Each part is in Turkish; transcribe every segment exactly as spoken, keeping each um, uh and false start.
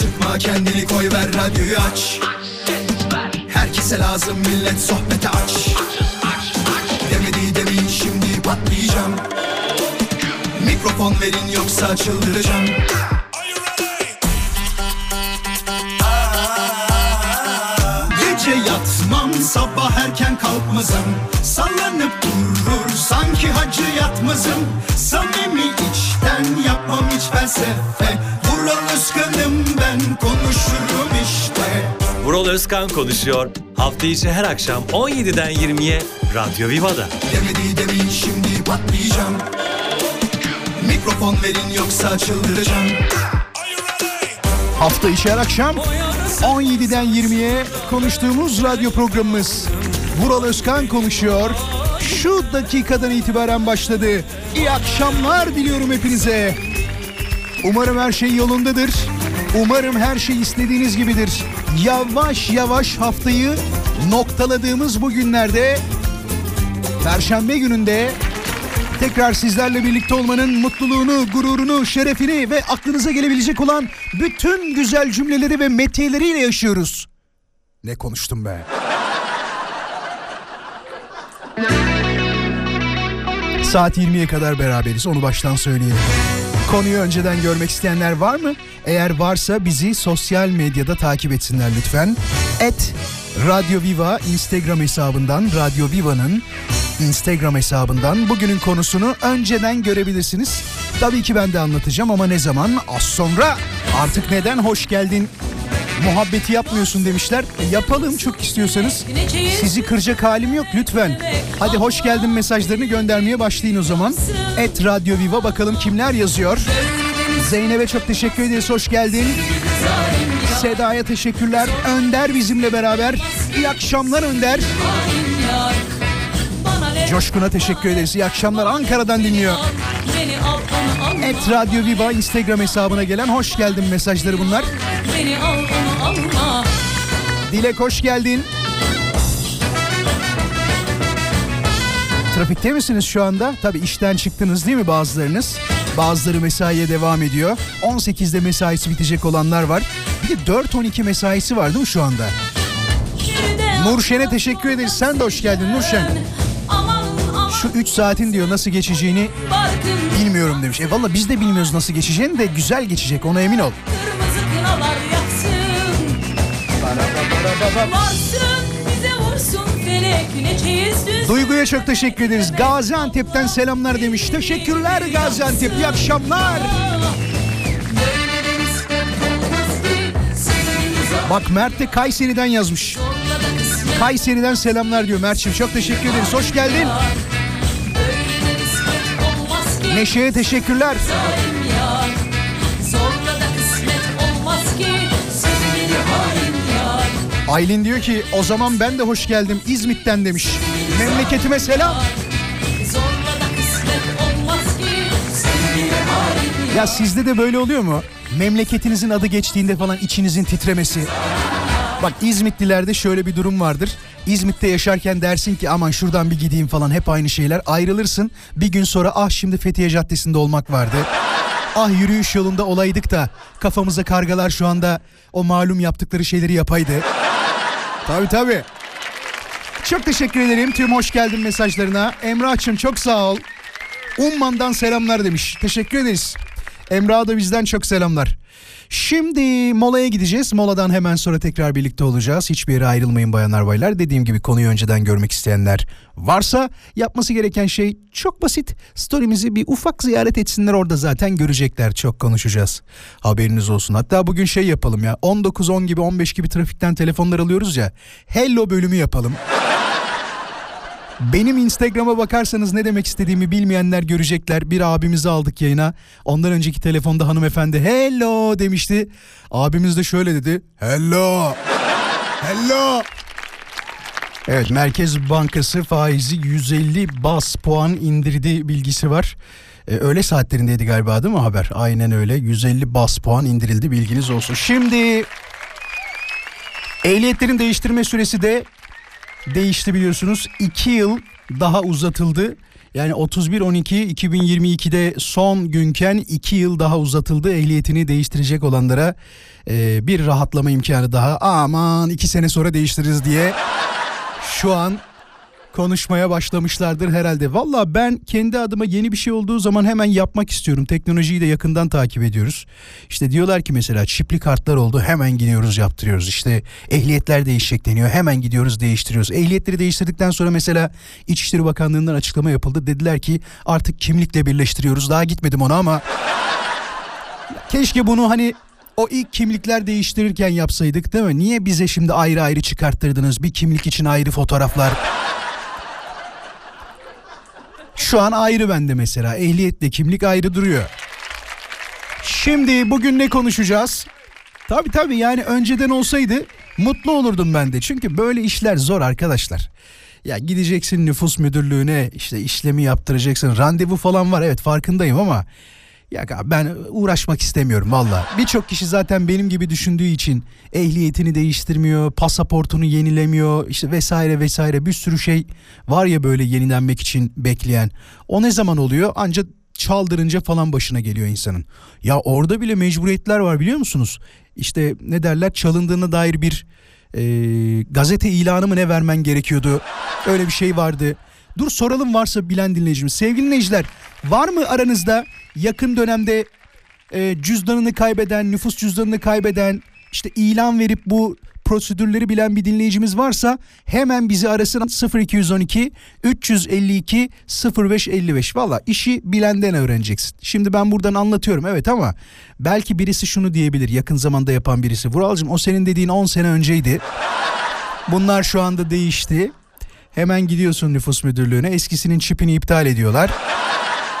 Sıkma kendini koy ver radyoyu aç. Herkese lazım millet sohbete aç. Demedi demin şimdi patlayacağım. Mikrofon verin yoksa çıldıracağım. Gece yatmam sabah erken kalkmazım. Sallanıp durur sanki hacı yatmazım. Samimi içten yapmam hiç felsefe. Vural Özkan'ım ben, konuşurum işte. Vural Özkan konuşuyor. Hafta içi her akşam on yediden yirmiye Radyo Viva'da. Demedi demin şimdi patlayacağım. Mikrofon verin yoksa çıldıracağım. Hafta içi her akşam on yediden yirmiye konuştuğumuz radyo programımız Vural Özkan konuşuyor. Şu dakikadan itibaren başladı. İyi akşamlar diliyorum hepinize. Umarım her şey yolundadır. Umarım her şey istediğiniz gibidir. Yavaş yavaş haftayı noktaladığımız bu günlerde, Perşembe gününde tekrar sizlerle birlikte olmanın mutluluğunu, gururunu, şerefini ve aklınıza gelebilecek olan bütün güzel cümleleri ve metiyeleriyle yaşıyoruz. Ne konuştum be? Saat yirmiye kadar beraberiz, onu baştan söyleyeyim. Konuyu önceden görmek isteyenler var mı? Eğer varsa bizi sosyal medyada takip etsinler lütfen. Et Radyo Viva Instagram hesabından, Radyo Viva'nın Instagram hesabından bugünün konusunu önceden görebilirsiniz. Tabii ki ben de anlatacağım ama ne zaman? Az sonra. Artık neden hoş geldin muhabbeti yapmıyorsun demişler. E yapalım çok istiyorsanız. Sizi kıracak halim yok lütfen. Hadi hoş geldin mesajlarını göndermeye başlayın o zaman. Et Radyo Viva, bakalım kimler yazıyor. Zeynep'e çok teşekkür ederiz, hoş geldin. Seda'ya teşekkürler. Önder bizimle beraber. İyi akşamlar Önder. Coşkun'a teşekkür ederiz. İyi akşamlar, Ankara'dan dinliyor. Et Radyo Viva Instagram hesabına gelen hoş geldin mesajları bunlar. Dilek hoş geldin. Trafikte misiniz şu anda? Tabii işten çıktınız değil mi bazılarınız? Bazıları mesaiye devam ediyor. on sekizde mesaisi bitecek olanlar var. Bir de dört on iki mesaisi var değil mi şu anda? Nurşen'e teşekkür ederiz. Sen de hoş geldin Nurşen. Şu üç saatin diyor nasıl geçeceğini bilmiyorum demiş. E valla biz de bilmiyoruz nasıl geçeceğini, de güzel geçecek, ona emin ol. Duygu'ya çok teşekkür ederiz. Gaziantep'ten selamlar demiş. Teşekkürler Gaziantep. İyi akşamlar. Bak Mert de Kayseri'den yazmış. Kayseri'den selamlar diyor Mert'ciğim. Çok teşekkür ederiz. Hoş geldin. Neşe'ye teşekkürler. Aylin diyor ki o zaman ben de hoş geldim İzmit'ten demiş. Memleketime selam. Ya sizde de böyle oluyor mu? Memleketinizin adı geçtiğinde falan içinizin titremesi. Bak İzmitlilerde şöyle bir durum vardır. İzmit'te yaşarken dersin ki aman şuradan bir gideyim falan, hep aynı şeyler. Ayrılırsın, bir gün sonra ah şimdi Fethiye Caddesi'nde olmak vardı. Ah yürüyüş yolunda olaydık da kafamıza kargalar şu anda o malum yaptıkları şeyleri yapaydı. Tabii tabii. Çok teşekkür ederim tüm hoş geldin mesajlarına. Emrah'cığım çok sağ ol. Umman'dan selamlar demiş. Teşekkür ederiz. Emrah'a da bizden çok selamlar. Şimdi molaya gideceğiz. Moladan hemen sonra tekrar birlikte olacağız. Hiçbir yere ayrılmayın bayanlar baylar. Dediğim gibi konuyu önceden görmek isteyenler varsa yapması gereken şey çok basit. Story'mizi bir ufak ziyaret etsinler, orada zaten görecekler. Çok konuşacağız. Haberiniz olsun. Hatta bugün şey yapalım ya. on dokuz on gibi on beş gibi trafikten telefonlar alıyoruz ya. Hello bölümü yapalım. Benim Instagram'a bakarsanız ne demek istediğimi bilmeyenler görecekler. Bir abimizi aldık yayına. Ondan önceki telefonda hanımefendi hello demişti. Abimiz de şöyle dedi. Hello. Hello. Evet, Merkez Bankası faizi yüz elli baz puan indirdi bilgisi var. Ee, öğle saatlerindeydi galiba değil mi haber? Aynen öyle, yüz elli baz puan indirildi, bilginiz olsun. Şimdi ehliyetlerin değiştirme süresi de değişti biliyorsunuz. iki yıl daha uzatıldı. Yani otuz bir on iki iki bin yirmi iki'de son günken iki yıl daha uzatıldı. Ehliyetini değiştirecek olanlara e, bir rahatlama imkanı daha. Aman iki sene sonra değiştiririz diye şu an konuşmaya başlamışlardır herhalde. Valla ben kendi adıma yeni bir şey olduğu zaman hemen yapmak istiyorum. Teknolojiyi de yakından takip ediyoruz. İşte diyorlar ki mesela çipli kartlar oldu, hemen gidiyoruz yaptırıyoruz. İşte ehliyetler değişecek deniyor, hemen gidiyoruz değiştiriyoruz. Ehliyetleri değiştirdikten sonra mesela İçişleri Bakanlığı'ndan açıklama yapıldı. Dediler ki artık kimlikle birleştiriyoruz. Daha gitmedim ona ama keşke bunu hani o ilk kimlikler değiştirirken yapsaydık değil mi? Niye bize şimdi ayrı ayrı çıkarttırdınız? Bir kimlik için ayrı fotoğraflar. Şu an ayrı bende mesela. Ehliyetle kimlik ayrı duruyor. Şimdi bugün ne konuşacağız? Tabii tabii yani önceden olsaydı mutlu olurdum ben de. Çünkü böyle işler zor arkadaşlar. Ya gideceksin nüfus müdürlüğüne, işte işlemi yaptıracaksın. Randevu falan var, evet farkındayım ama ya ben uğraşmak istemiyorum valla. Birçok kişi zaten benim gibi düşündüğü için ehliyetini değiştirmiyor, pasaportunu yenilemiyor, işte vesaire vesaire bir sürü şey var ya böyle yenilenmek için bekleyen. O ne zaman oluyor? Ancak çaldırınca falan başına geliyor insanın. Ya orada bile mecburiyetler var biliyor musunuz? İşte ne derler, çalındığına dair bir e, gazete ilanı mı ne vermen gerekiyordu? Öyle bir şey vardı. Dur soralım varsa bilen dinleyicimiz. Sevgili dinleyiciler, var mı aranızda yakın dönemde e, cüzdanını kaybeden, nüfus cüzdanını kaybeden, işte ilan verip bu prosedürleri bilen bir dinleyicimiz varsa hemen bizi arasın. Sıfır iki on iki üç yüz elli iki sıfır beş elli beş. Valla işi bilenden öğreneceksin. Şimdi ben buradan anlatıyorum evet ama belki birisi şunu diyebilir, yakın zamanda yapan birisi: Vuralcığım o senin dediğin on sene önceydi. Bunlar şu anda değişti. Hemen gidiyorsun nüfus müdürlüğüne, eskisinin çipini iptal ediyorlar.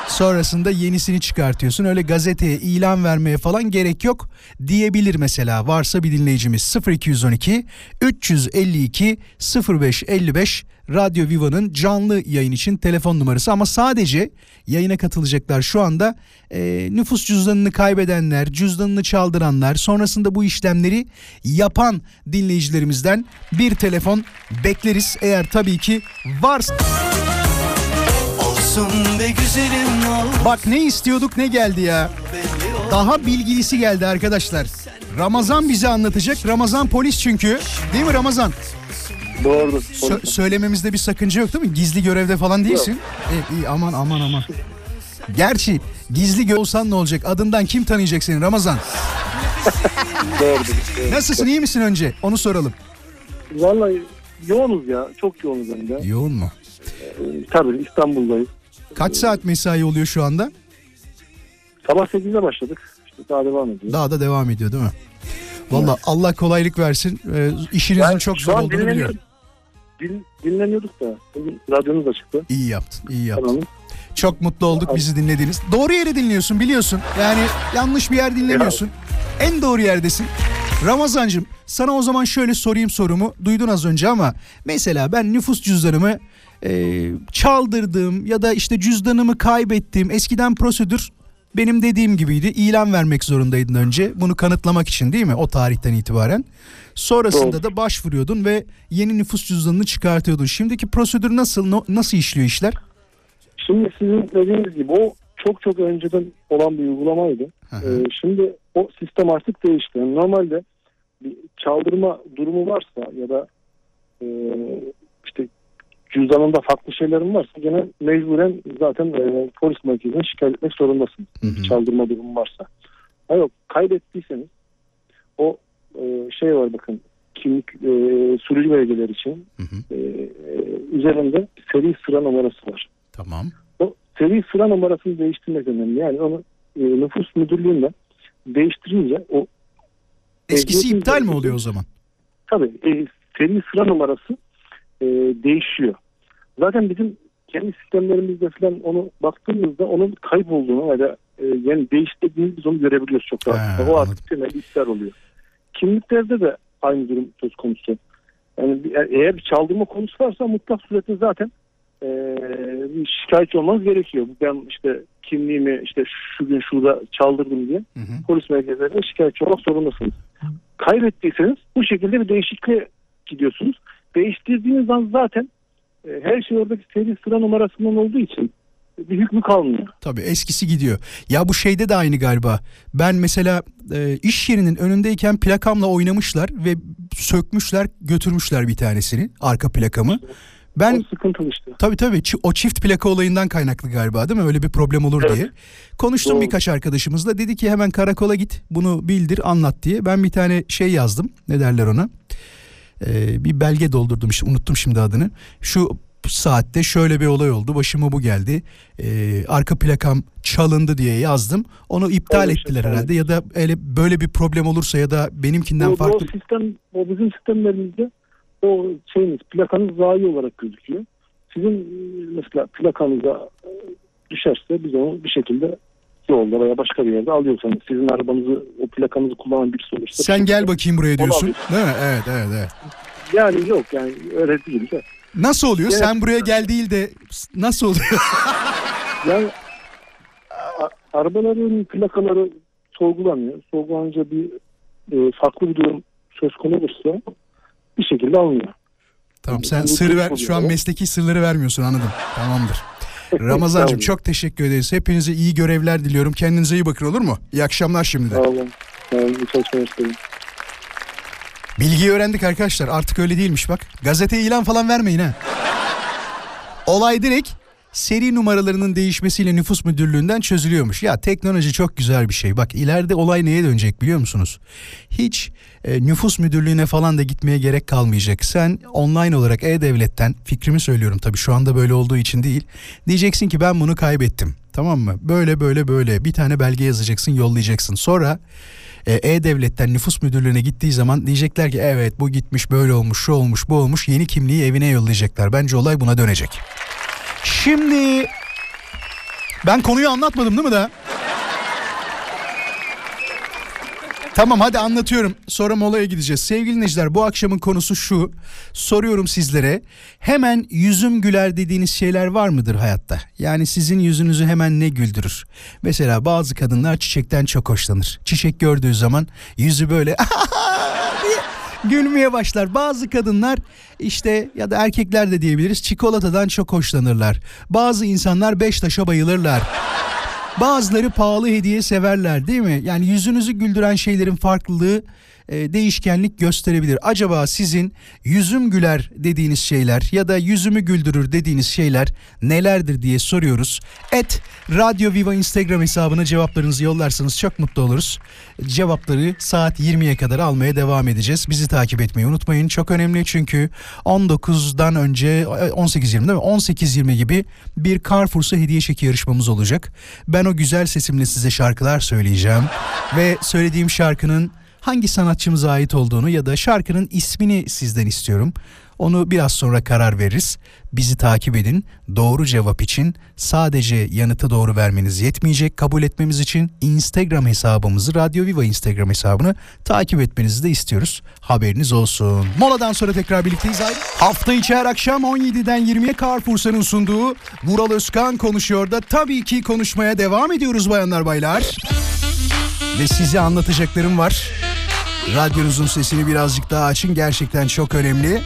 Sonrasında yenisini çıkartıyorsun. Öyle gazeteye ilan vermeye falan gerek yok diyebilir mesela. Varsa bir dinleyicimiz, sıfır iki on iki üç yüz elli iki sıfır beş elli beş Radyo Viva'nın canlı yayın için telefon numarası. Ama sadece yayına katılacaklar şu anda e, nüfus cüzdanını kaybedenler, cüzdanını çaldıranlar, sonrasında bu işlemleri yapan dinleyicilerimizden bir telefon bekleriz eğer tabii ki varsa. Bak ne istiyorduk ne geldi ya. Daha bilgilisi geldi arkadaşlar. Ramazan bize anlatacak. Ramazan polis çünkü. Değil mi Ramazan? Doğrudur. Sö- söylememizde bir sakınca yok değil mi? Gizli görevde falan değilsin. E, iyi, aman aman aman. Gerçi gizli görev olsan ne olacak? Adından kim tanıyacak seni Ramazan? Doğrudur. Nasılsın, iyi misin önce? Onu soralım. Vallahi yoğunuz ya. Çok yoğunuz hem de. Yoğun mu? Tabii İstanbul'dayız. Kaç saat mesai oluyor şu anda? Sabah sekizde başladık. İşte daha devam ediyor. Daha da devam ediyor değil mi? Valla evet. Allah kolaylık versin. E, işinizin yani çok zor olduğunu biliyorum. Din, dinleniyorduk da. Bugün radyonuz da çıktı. İyi yaptın, iyi yaptın. Tamam. Çok mutlu olduk bizi dinlediniz. Doğru yeri dinliyorsun biliyorsun. Yani yanlış bir yer dinlemiyorsun. Ya. En doğru yerdesin. Ramazancığım sana o zaman şöyle sorayım sorumu. Duydun az önce ama mesela ben nüfus cüzdanımı Ee, çaldırdım ya da işte cüzdanımı kaybettim. Eskiden prosedür benim dediğim gibiydi. İlan vermek zorundaydın önce. Bunu kanıtlamak için değil mi? O tarihten itibaren. Sonrasında Doğru. da başvuruyordun ve yeni nüfus cüzdanını çıkartıyordun. Şimdiki prosedür nasıl? No, nasıl işliyor işler? Şimdi sizin dediğiniz gibi o çok çok önceden olan bir uygulamaydı. Ee, şimdi o sistem artık değişti. Yani normalde bir çaldırma durumu varsa ya da e, işte cüzdanında farklı şeylerin varsa gene mecburen zaten e, polis merkezine şikayet etmek zorundasın. Hı hı. Çaldırma durumu varsa. Ha yok, kaybettiyseniz o e, şey var bakın, kimlik e, sürücü belgeleri için hı hı. E, üzerinde seri sıra numarası var. Tamam. O seri sıra numarasını değiştirmek önemli. Yani onu e, nüfus müdürlüğünden değiştirince o eskisi e, iptal mi oluyor o zaman? Tabii. E, seri sıra numarası E, değişiyor. Zaten bizim kendi sistemlerimizde falan onu baktığımızda onun kaybolduğunu ya da e, yani değiştirdiğimiz biz onu görebiliyoruz çok rahat. O artık temel iptal oluyor. Kimliklerde de aynı durum söz konusu. Yani bir, eğer bir çaldırma konusu varsa mutlak surette zaten e, bir şikayetçi olmanız gerekiyor. Ben işte kimliğimi işte şu gün şurada çaldırdım diye hı hı. polis merkezlerine şikayetçi olmak zorundasınız. Hı. Kaybettiyseniz bu şekilde bir değişikliğe gidiyorsunuz. Değiştirdiğiniz an zaten e, her şey oradaki seri sıra numarasından olduğu için bir hükmü kalmıyor. Tabii eskisi gidiyor. Ya bu şeyde de aynı galiba. Ben mesela e, iş yerinin önündeyken plakamla oynamışlar ve sökmüşler, götürmüşler bir tanesini, arka plakamı. Ben sıkıntılı işte. Tabii tabii o çift plaka olayından kaynaklı galiba, değil mi? Öyle bir problem olur evet. diye. Konuştum Doğru. birkaç arkadaşımızla. Dedi ki hemen karakola git, bunu bildir, anlat diye. Ben bir tane şey yazdım. Ne derler ona? Ee, bir belge doldurdum işte, unuttum şimdi adını. Şu saatte şöyle bir olay oldu, başıma bu geldi, ee, arka plakam çalındı diye yazdım. Onu iptal evet, ettiler evet. herhalde, ya da öyle böyle bir problem olursa ya da benimkinden o, farklı. O sistem, o bizim sistemlerimizde o şeyiniz, plakanız zayi olarak gözüküyor. Sizin mesela plakanıza düşerse biz onu bir şekilde yolda veya başka bir yerde alıyorsanız, sizin arabanızı, o plakanızı kullanan birisi olursa. Sen gel bakayım buraya diyorsun, değil mi? Evet, evet, evet. Yani yok yani öyle değil de. Nasıl oluyor? Evet. Sen buraya gel değil de nasıl oluyor? Yani a- arabaların plakaları sorgulanıyor. Sorgulanınca bir e, farklı bir durum söz konusu bir şekilde alınıyor. Tamam, sen sır ver, şu an mesleki sırları vermiyorsun, anladım. Tamamdır. Ramazancığım çok teşekkür ederiz. Hepinize iyi görevler diliyorum. Kendinize iyi bakın, olur mu? İyi akşamlar şimdiden. Sağ olun. Sağ olun. Çalışmalar istedim. Bilgiyi öğrendik arkadaşlar. Artık öyle değilmiş bak. Gazeteye ilan falan vermeyin ha. Olay direkt seri numaralarının değişmesiyle nüfus müdürlüğünden çözülüyormuş. Ya teknoloji çok güzel bir şey. Bak ileride olay neye dönecek biliyor musunuz? Hiç e, nüfus müdürlüğüne falan da gitmeye gerek kalmayacak. Sen online olarak e-devletten, fikrimi söylüyorum tabii şu anda böyle olduğu için değil, diyeceksin ki ben bunu kaybettim. Tamam mı? Böyle böyle böyle bir tane belge yazacaksın, yollayacaksın. Sonra E-Devlet'ten nüfus müdürlüğüne gittiği zaman diyecekler ki evet bu gitmiş, böyle olmuş, şu olmuş, bu olmuş, yeni kimliği evine yollayacaklar. Bence olay buna dönecek. Şimdi ben konuyu anlatmadım değil mi daha? Tamam hadi anlatıyorum, sonra molaya gideceğiz. Sevgili dinleyiciler, bu akşamın konusu şu. Soruyorum sizlere, hemen yüzüm güler dediğiniz şeyler var mıdır hayatta? Yani sizin yüzünüzü hemen ne güldürür? Mesela bazı kadınlar çiçekten çok hoşlanır. Çiçek gördüğü zaman yüzü böyle gülmeye başlar. Bazı kadınlar işte, ya da erkekler de diyebiliriz, çikolatadan çok hoşlanırlar. Bazı insanlar Beştaş'a bayılırlar. Bazıları pahalı hediye severler, değil mi? Yani yüzünüzü güldüren şeylerin farklılığı e, değişkenlik gösterebilir. Acaba sizin yüzüm güler dediğiniz şeyler ya da yüzümü güldürür dediğiniz şeyler nelerdir diye soruyoruz. Et Radyo Viva Instagram hesabına cevaplarınızı yollarsanız çok mutlu oluruz. Cevapları saat yirmiye kadar almaya devam edeceğiz. Bizi takip etmeyi unutmayın. Çok önemli, çünkü on dokuzdan önce on sekiz yirmi değil mi? on sekiz yirmi gibi bir CarrefourSA hediye çeki yarışmamız olacak. Ben o güzel sesimle size şarkılar söyleyeceğim ve söylediğim şarkının hangi sanatçımıza ait olduğunu ya da şarkının ismini sizden istiyorum. Onu biraz sonra karar veririz. Bizi takip edin. Doğru cevap için sadece yanıtı doğru vermeniz yetmeyecek. Kabul etmemiz için Instagram hesabımızı, Radyo Viva Instagram hesabını takip etmenizi de istiyoruz. Haberiniz olsun. Moladan sonra tekrar birlikteyiz. Hafta içi her akşam on yediden yirmiye CarrefourSA'nın sunduğu Vural Özkan Konuşuyor da tabii ki konuşmaya devam ediyoruz bayanlar baylar. Ve size anlatacaklarım var. Radyonuzun sesini birazcık daha açın. Gerçekten çok önemli.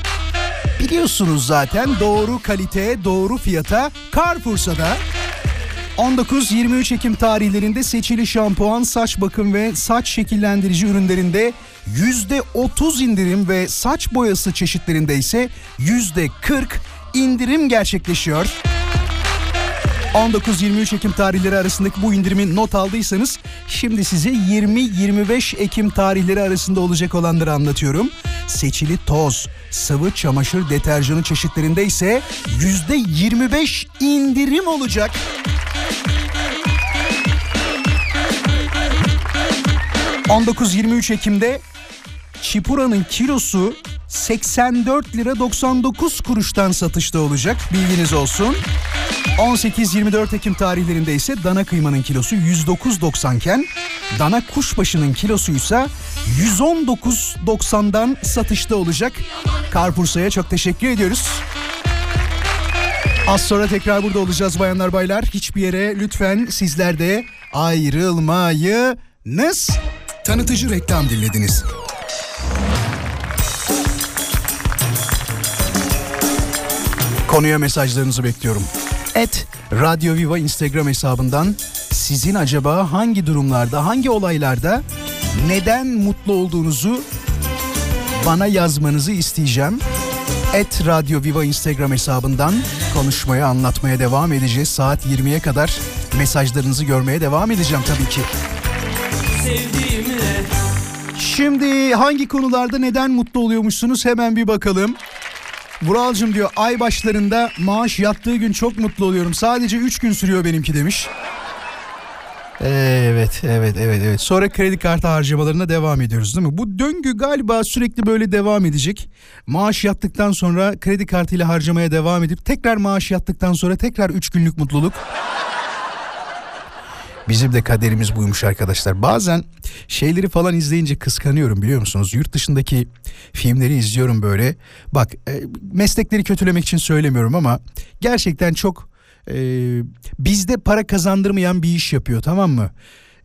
Biliyorsunuz zaten, doğru kalite, doğru fiyata CarrefourSA'da on dokuz yirmi üç Ekim tarihlerinde seçili şampuan, saç bakım ve saç şekillendirici ürünlerinde yüzde otuz indirim ve saç boyası çeşitlerinde ise yüzde kırk indirim gerçekleşiyor. on dokuz yirmi üç Ekim tarihleri arasındaki bu indirimi not aldıysanız, şimdi size yirmi yirmi beş Ekim tarihleri arasında olacak olanları anlatıyorum. Seçili toz, sıvı çamaşır deterjanı çeşitlerinde ise yüzde yirmi beş indirim olacak. on dokuz yirmi üç Ekim'de Çipura'nın kilosu seksen dört lira doksan dokuz kuruştan satışta olacak, bilginiz olsun. on sekiz yirmi dört Ekim tarihlerinde ise dana kıymanın kilosu yüz dokuz doksan iken dana kuşbaşının kilosuysa yüz on dokuz doksandan satışta olacak. CarrefourSA'ya çok teşekkür ediyoruz. Az sonra tekrar burada olacağız bayanlar baylar. Hiçbir yere lütfen sizler de ayrılmayınız. Tanıtıcı reklam dinlediniz. Konuya mesajlarınızı bekliyorum. et Radyo Viva Instagram hesabından sizin acaba hangi durumlarda, hangi olaylarda neden mutlu olduğunuzu bana yazmanızı isteyeceğim. Et Radyo Viva Instagram hesabından konuşmaya, anlatmaya devam edeceğiz. Saat yirmiye kadar mesajlarınızı görmeye devam edeceğim tabii ki. Sevdiğimle. Şimdi hangi konularda neden mutlu oluyormuşsunuz hemen bir bakalım. Vuralcığım diyor, ay başlarında maaş yattığı gün çok mutlu oluyorum. Sadece üç gün sürüyor benimki demiş. Evet, evet, evet, evet. Sonra kredi kartı harcamalarına devam ediyoruz değil mi? Bu döngü galiba sürekli böyle devam edecek. Maaş yattıktan sonra kredi kartıyla harcamaya devam edip tekrar maaş yattıktan sonra tekrar üç günlük mutluluk. Bizim de kaderimiz buymuş arkadaşlar. Bazen şeyleri falan izleyince kıskanıyorum, biliyor musunuz? Yurt dışındaki filmleri izliyorum böyle. Bak, meslekleri kötülemek için söylemiyorum ama gerçekten çok e, bizde para kazandırmayan bir iş yapıyor, tamam mı?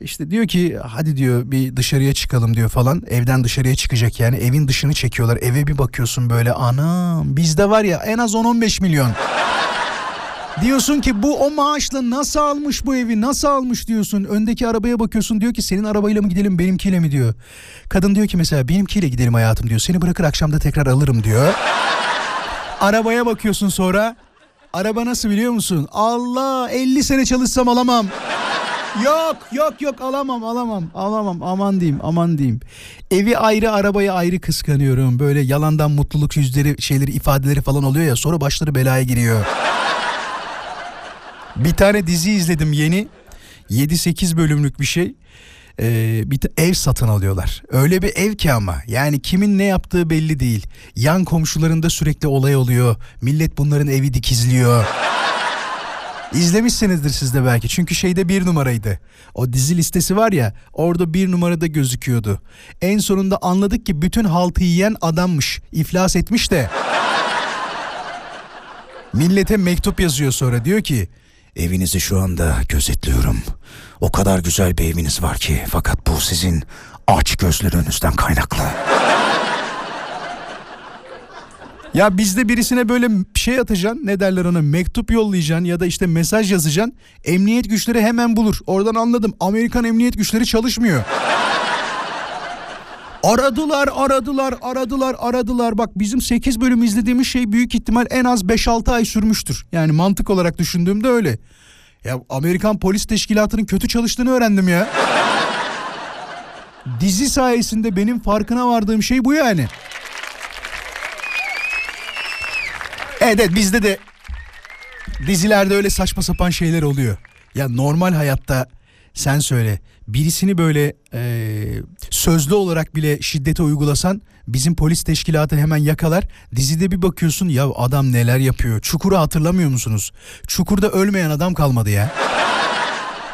İşte diyor ki hadi diyor bir dışarıya çıkalım diyor falan. Evden dışarıya çıkacak, yani evin dışını çekiyorlar. Eve bir bakıyorsun böyle, anam bizde var ya en az on on beş milyon. Diyorsun ki bu o maaşla nasıl almış bu evi, nasıl almış diyorsun. Öndeki arabaya bakıyorsun, diyor ki senin arabayla mı gidelim benimkiyle mi diyor. Kadın diyor ki mesela benimkiyle gidelim hayatım diyor. Seni bırakır akşamda tekrar alırım diyor. Arabaya bakıyorsun sonra. Araba nasıl biliyor musun? Allah, elli sene çalışsam alamam. Yok yok yok alamam alamam alamam aman diyeyim aman diyeyim. Evi ayrı, arabayı ayrı kıskanıyorum. Böyle yalandan mutluluk yüzleri, şeyleri, ifadeleri falan oluyor ya, sonra başları belaya giriyor. Bir tane dizi izledim yeni, yedi sekiz bölümlük bir şey, ee, bir t- ev satın alıyorlar. Öyle bir ev ki ama yani kimin ne yaptığı belli değil. Yan komşularında sürekli olay oluyor, millet bunların evi dikizliyor. İzlemişsinizdir siz de belki, çünkü şeyde bir numaraydı. O dizi listesi var ya, orada bir numarada gözüküyordu. En sonunda anladık ki bütün haltı yiyen adammış, iflas etmiş de. Millete mektup yazıyor sonra, diyor ki evinizi şu anda gözetliyorum. O kadar güzel bir eviniz var ki, fakat bu sizin aç gözlerinizden kaynaklı. Ya bizde birisine böyle şey atacaksın, ne derler ona, mektup yollayacaksın ya da işte mesaj yazacaksın. Emniyet güçleri hemen bulur. Oradan anladım, Amerikan emniyet güçleri çalışmıyor. Aradılar, aradılar, aradılar, aradılar. Bak bizim sekiz bölüm izlediğimiz şey büyük ihtimal en az beş altı ay sürmüştür. Yani mantık olarak düşündüğümde öyle. Ya Amerikan polis teşkilatının kötü çalıştığını öğrendim ya. Dizi sayesinde benim farkına vardığım şey bu yani. Evet, evet bizde de dizilerde öyle saçma sapan şeyler oluyor. Ya normal hayatta sen söyle, birisini böyle e, sözlü olarak bile şiddete uygulasan bizim polis teşkilatı hemen yakalar. Dizide bir bakıyorsun ya adam neler yapıyor. Çukur'u hatırlamıyor musunuz? Çukur'da ölmeyen adam kalmadı ya.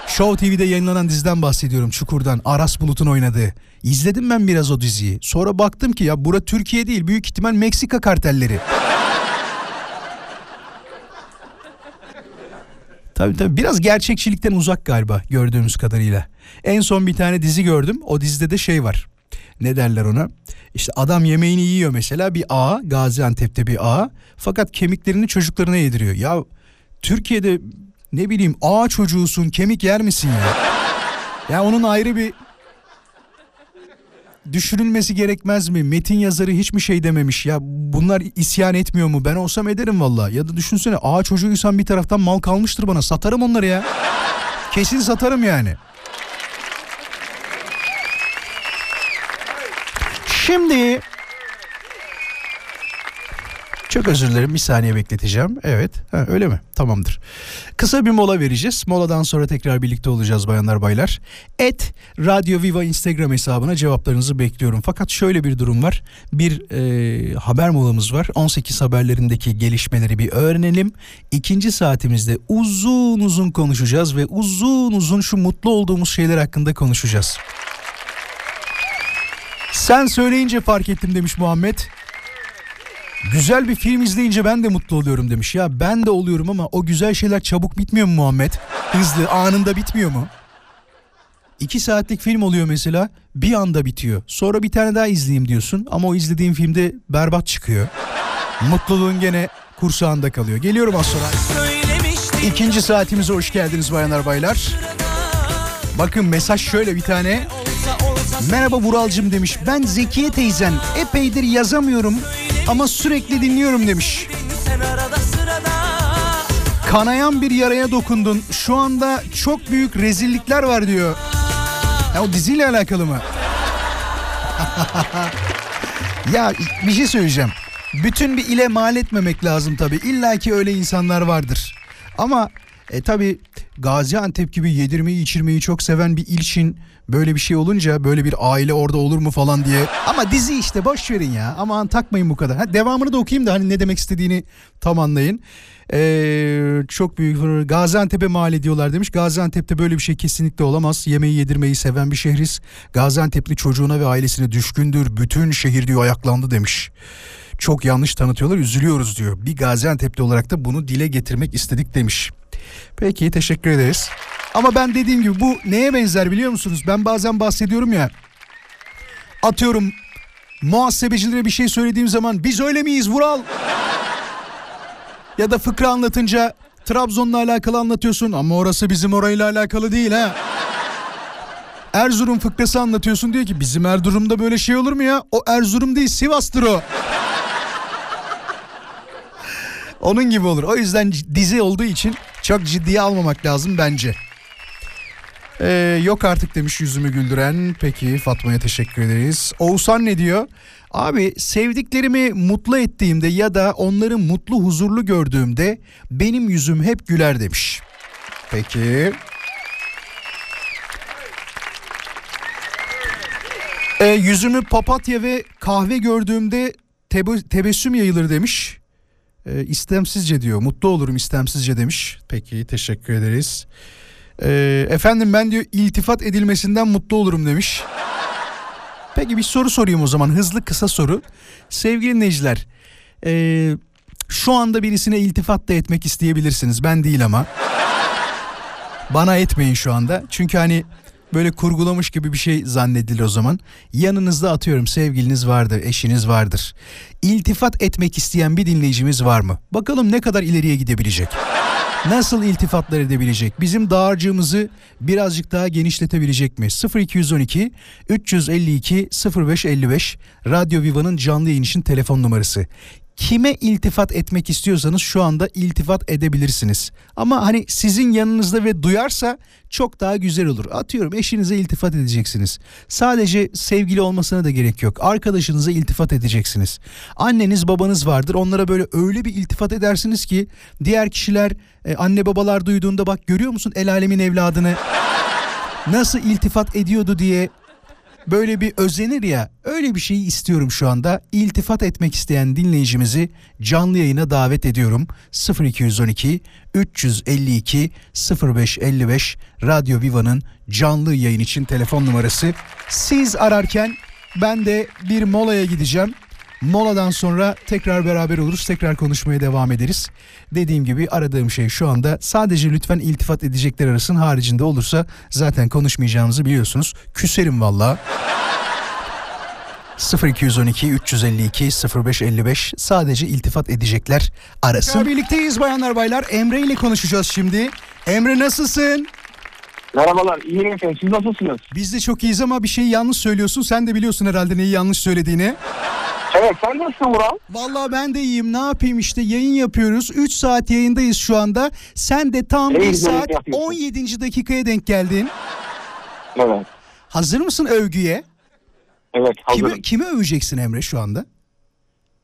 Show T V'de yayınlanan diziden bahsediyorum, Çukur'dan, Aras Bulut'un oynadığı. İzledim ben biraz o diziyi. Sonra baktım ki ya bura Türkiye değil, büyük ihtimal Meksika kartelleri. Tabii tabii biraz gerçekçilikten uzak galiba gördüğümüz kadarıyla. En son bir tane dizi gördüm. O dizide de şey var. Ne derler ona? İşte adam yemeğini yiyor mesela, bir ağa, Gaziantep'te bir ağa. Fakat kemiklerini çocuklarına yediriyor. Ya Türkiye'de ne bileyim ağa çocuğusun, kemik yer misin ya? Ya onun ayrı bir düşünülmesi gerekmez mi? Metin yazarı hiçbir şey dememiş. Ya bunlar isyan etmiyor mu? Ben olsam ederim valla. Ya da düşünsene, ağa çocuğuysan bir taraftan mal kalmıştır bana. Satarım onları ya. Kesin satarım yani. Şimdi çok özür dilerim, bir saniye bekleteceğim. Evet, ha, öyle mi? Tamamdır. Kısa bir mola vereceğiz. Moladan sonra tekrar birlikte olacağız bayanlar baylar. Et Radyo Viva Instagram hesabına cevaplarınızı bekliyorum. Fakat şöyle bir durum var. Bir e, haber molamız var. on sekiz haberlerindeki gelişmeleri bir öğrenelim. İkinci saatimizde uzun uzun konuşacağız ve uzun uzun şu mutlu olduğumuz şeyler hakkında konuşacağız. Sen söyleyince fark ettim demiş Muhammed. Güzel bir film izleyince ben de mutlu oluyorum demiş. Ya ben de oluyorum ama o güzel şeyler çabuk bitmiyor mu Muhammed? Hızlı, anında bitmiyor mu? İki saatlik film oluyor mesela, bir anda bitiyor. Sonra bir tane daha izleyeyim diyorsun ama o izlediğin filmde berbat çıkıyor. Mutluluğun gene kursağında kalıyor. Geliyorum az sonra. İkinci saatimize hoş geldiniz bayanlar baylar. Bakın mesaj şöyle bir tane. Merhaba Vuralcığım demiş. Ben Zekiye teyzen, epeydir yazamıyorum ama sürekli dinliyorum demiş. Kanayan bir yaraya dokundun. Şu anda çok büyük rezillikler var diyor. Ya o diziyle alakalı mı? Ya bir şey söyleyeceğim. Bütün bir ile mal etmemek lazım tabii. İlla ki öyle insanlar vardır. Ama e, tabii Gaziantep gibi yedirmeyi içirmeyi çok seven bir ilçin böyle bir şey olunca böyle bir aile orada olur mu falan diye. Ama dizi işte, boş verin ya. Aman takmayın bu kadar. Ha, devamını da okuyayım da hani ne demek istediğini tam anlayın. Ee, çok büyük Gaziantep'e mal ediyorlar demiş. Gaziantep'te böyle bir şey kesinlikle olamaz. Yemeği yedirmeyi seven bir şehriz. Gaziantep'li çocuğuna ve ailesine düşkündür. Bütün şehir diyor ayaklandı demiş. Çok yanlış tanıtıyorlar, üzülüyoruz diyor. Bir Gaziantep'li olarak da bunu dile getirmek istedik demiş. Peki, teşekkür ederiz. Ama ben dediğim gibi bu neye benzer biliyor musunuz? Ben bazen bahsediyorum ya. Atıyorum muhasebecilere bir şey söylediğim zaman biz öyle miyiz Vural? Ya da fıkra anlatınca Trabzon'la alakalı anlatıyorsun ama orası bizim orayla alakalı değil ha. Erzurum fıkrası anlatıyorsun, diyor ki bizim Erzurum'da böyle şey olur mu ya? O Erzurum değil, Sivas'tır o. Onun gibi olur. O yüzden dizi olduğu için çok ciddiye almamak lazım bence. Ee, yok artık demiş yüzümü güldüren. Peki, Fatma'ya teşekkür ederiz. Oğuzhan ne diyor? Abi, sevdiklerimi mutlu ettiğimde ya da onları mutlu huzurlu gördüğümde benim yüzüm hep güler demiş. Peki. Ee, yüzümü papatya ve kahve gördüğümde tebe- tebessüm yayılır demiş. Ee, istemsizce diyor, mutlu olurum istemsizce demiş. Peki, teşekkür ederiz. Ee, efendim ben diyor iltifat edilmesinden mutlu olurum demiş. Peki, bir soru sorayım o zaman, hızlı kısa soru. Sevgili dinleyiciler, ee, şu anda birisine iltifat da etmek isteyebilirsiniz, ben değil ama. Bana etmeyin şu anda, çünkü hani böyle kurgulamış gibi bir şey zannedilir o zaman. Yanınızda atıyorum sevgiliniz vardır, eşiniz vardır. İltifat etmek isteyen bir dinleyicimiz var mı? Bakalım ne kadar ileriye gidebilecek. Nasıl iltifatlar edebilecek? Bizim dağarcığımızı birazcık daha genişletebilecek mi? sıfır iki on iki üç yüz elli iki sıfır beş elli beş Radyo Viva'nın canlı yayın için telefon numarası. Kime iltifat etmek istiyorsanız şu anda iltifat edebilirsiniz. Ama hani sizin yanınızda ve duyarsa çok daha güzel olur. Atıyorum eşinize iltifat edeceksiniz. Sadece sevgili olmasına da gerek yok. Arkadaşınıza iltifat edeceksiniz. Anneniz babanız vardır. Onlara böyle öyle bir iltifat edersiniz ki diğer kişiler, anne babalar duyduğunda, bak görüyor musun el alemin evladını nasıl iltifat ediyordu diye böyle bir özenir ya, öyle bir şeyi istiyorum şu anda. İltifat etmek isteyen dinleyicimizi canlı yayına davet ediyorum. sıfır iki on iki üç yüz elli iki sıfır beş elli beş Radyo Viva'nın canlı yayın için telefon numarası. Siz ararken ben de bir molaya gideceğim. Moladan sonra tekrar beraber oluruz. Tekrar konuşmaya devam ederiz. Dediğim gibi aradığım şey şu anda sadece lütfen iltifat edecekler arasın. Haricinde olursa zaten konuşmayacağınızı biliyorsunuz. Küserim valla. sıfır iki on iki üç yüz elli iki sıfır beş elli beş sadece iltifat edecekler arasın. Ya birlikteyiz bayanlar baylar. Emre ile konuşacağız şimdi. Emre nasılsın? Merhabalar, iyiyim efendim. Siz nasılsınız? Biz de çok iyiyiz ama bir şeyi yanlış söylüyorsun. Sen de biliyorsun herhalde neyi yanlış söylediğini. Evet, sen nasılsın Vural? Valla ben de iyiyim, ne yapayım işte, yayın yapıyoruz. üç saat yayındayız şu anda. Sen de tam bir saat on yedi dakikaya denk geldin. Evet. Hazır mısın övgüye? Evet, hazırım. Kimi, kimi öveceksin Emre şu anda?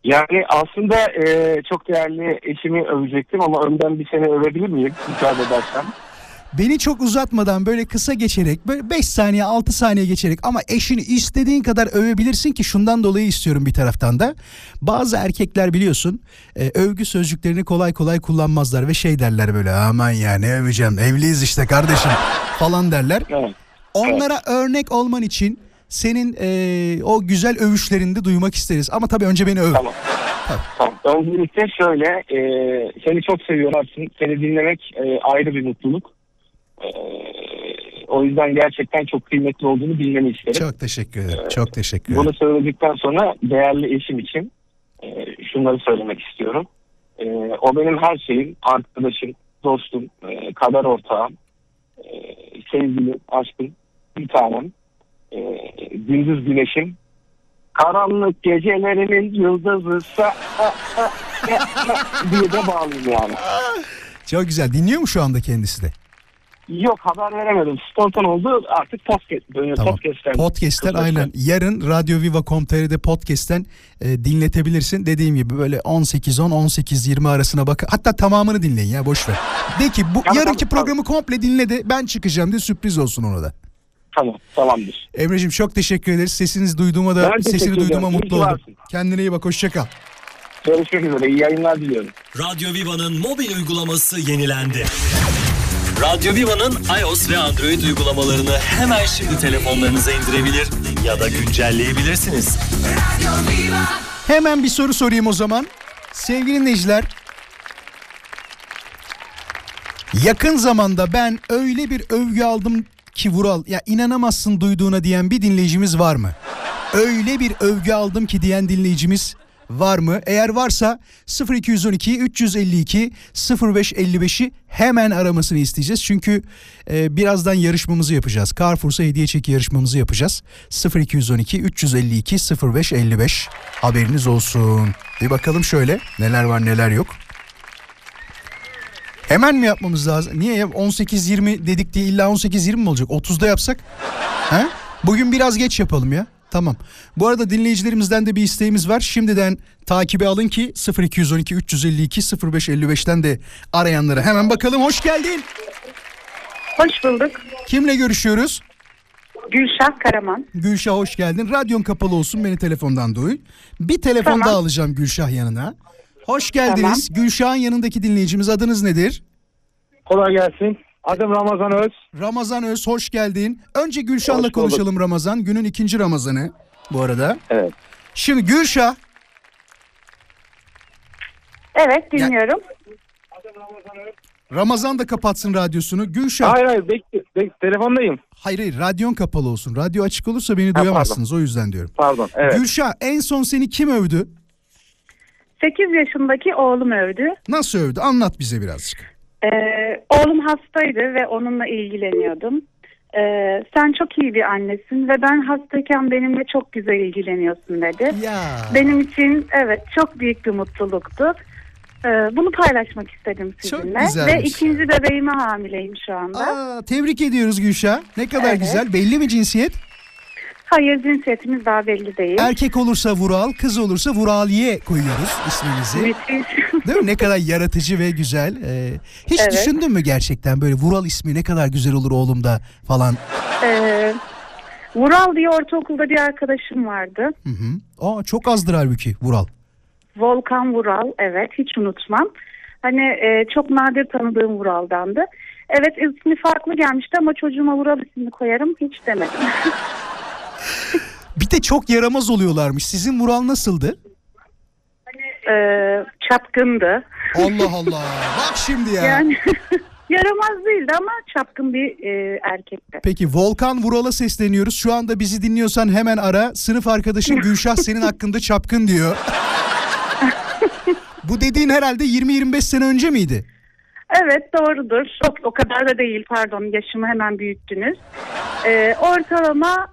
Yani aslında e, çok değerli eşimi övecektim ama önden bir sene övebilir miyim? Müsaade edersen. Beni çok uzatmadan böyle kısa geçerek, böyle beş saniye altı saniye geçerek, ama eşini istediğin kadar övebilirsin ki şundan dolayı istiyorum bir taraftan da. Bazı erkekler biliyorsun övgü sözcüklerini kolay kolay kullanmazlar ve şey derler böyle, aman ya ne öveceğim, evliyiz işte kardeşim falan derler. Evet. Onlara evet. Örnek olman için senin e, o güzel övüşlerini de duymak isteriz ama tabii önce beni öv. Tamam. Tamam. Öncelikle şöyle, e, seni çok seviyorum, seni dinlemek e, ayrı bir mutluluk. O yüzden gerçekten çok kıymetli olduğunu bilmeni isterim. Çok teşekkür ederim. Ee, çok teşekkür ederim. Bunu söyledikten sonra değerli eşim için e, şunları söylemek istiyorum. E, o benim her şeyim, arkadaşım, dostum, e, kader ortağım, e, sevgilim, aşkım, bir tanem, e, gündüz güneşim, karanlık gecelerimin yıldızısa diye de bağlıyım yani. Çok güzel. Dinliyor mu şu anda kendisi de? Yok, haber veremedim. Spontan oldu. Artık podcast, tamam. podcast'ten. Podcast'ten aynen. Yarın radyo viva nokta com nokta t r'de podcast'ten e, dinletebilirsin. Dediğim gibi böyle on sekiz on, on sekiz yirmi arasına bakın. Hatta tamamını dinleyin ya, boş ver. De ki bu yani, yarınki tamam, programı tamam. komple dinle de ben çıkacağım diye sürpriz olsun ona da. Tamam, tamamdır. Emreciğim çok teşekkür ederiz. Sesinizi duyduğuma da ben sesini duyduğuma mutlu İyi oldum. Varsın. Kendine iyi bak, hoşça kal. Görüşmek üzere, iyi yayınlar diliyorum. Radyo Viva'nın mobil uygulaması yenilendi. Radyo Viva'nın iOS ve Android uygulamalarını hemen şimdi telefonlarınıza indirebilir ya da güncelleyebilirsiniz. Hemen bir soru sorayım o zaman. Sevgili dinleyiciler, yakın zamanda ben öyle bir övgü aldım ki Vural, ya inanamazsın duyduğuna diyen bir dinleyicimiz var mı? Öyle bir övgü aldım ki diyen dinleyicimiz var mı? Eğer varsa sıfır iki on iki üç yüz elli iki sıfır beş elli beş'i hemen aramasını isteyeceğiz. Çünkü e, birazdan yarışmamızı yapacağız. CarrefourSA hediye çeki yarışmamızı yapacağız. sıfır iki on iki üç yüz elli iki sıfır beş elli beş haberiniz olsun. Bir bakalım şöyle neler var neler yok. Hemen mi yapmamız lazım? Niye ya? on sekiz yirmi dedik diye illa on sekiz yirmi mi olacak? otuzda yapsak? He? Bugün biraz geç yapalım ya. Tamam. Bu arada dinleyicilerimizden de bir isteğimiz var. Şimdiden takibe alın ki sıfır iki on iki üç yüz elli iki sıfır beş elli beş'ten de arayanlara hemen bakalım. Hoş geldin. Hoş bulduk. Kimle görüşüyoruz? Gülşah Karaman. Gülşah hoş geldin. Radyon kapalı olsun, beni telefondan duy. Bir telefon tamam. daha alacağım Gülşah yanına. Hoş geldiniz. Tamam. Gülşah'ın yanındaki dinleyicimiz, adınız nedir? Kolay gelsin. Adım Ramazan Öz. Ramazan Öz, hoş geldin. Önce Gülşah'la konuşalım Ramazan. Günün ikinci Ramazan'ı bu arada. Evet. Şimdi Gülşah. Evet, dinliyorum. Ya. Adım Ramazan Öz. Ramazan da kapatsın radyosunu. Gülşah. Hayır hayır, bekle, bekle, telefondayım. Hayır hayır, radyon kapalı olsun. Radyo açık olursa beni ha, duyamazsınız pardon. O yüzden diyorum. Pardon, evet. Gülşah, en son seni kim övdü? sekiz yaşındaki oğlum övdü. Nasıl övdü? Anlat bize birazcık. Ee, oğlum hastaydı ve onunla ilgileniyordum. Ee, sen çok iyi bir annesin ve ben hastayken benimle çok güzel ilgileniyorsun dedi. Ya. Benim için evet çok büyük bir mutluluktu. Ee, bunu paylaşmak istedim sizinle. Ve ikinci bebeğime hamileyim şu anda. Aa, tebrik ediyoruz Gülşah. Ne kadar evet. güzel. Belli mi cinsiyet? Hayır, cinsiyetimiz daha belli değil. Erkek olursa Vural, kız olursa Vuraliye koyuyoruz isminizi. Müthiş. Değil mi? Ne kadar yaratıcı ve güzel. Ee, hiç evet. düşündün mü gerçekten böyle Vural ismi ne kadar güzel olur oğlumda falan? Ee, Vural diye ortaokulda bir arkadaşım vardı. Hı hı. Aa, çok azdır halbuki Vural. Volkan Vural, evet, hiç unutmam. Hani e, çok nadir tanıdığım Vural'dandı. Evet, ismi farklı gelmişti ama çocuğuma Vural ismini koyarım hiç demedim. Bir de çok yaramaz oluyorlarmış. Sizin Vural nasıldı? Ee, çapkındı. Allah Allah. Bak şimdi ya. Yani yaramaz değildi ama çapkın bir e, erkekti. Peki Volkan Vural'a sesleniyoruz. Şu anda bizi dinliyorsan hemen ara. Sınıf arkadaşın Gülşah senin hakkında çapkın diyor. Bu dediğin herhalde yirmi yirmi beş sene önce miydi? Evet, doğrudur. O, o kadar da değil, pardon. Yaşımı hemen büyüttünüz. Ee, ortalama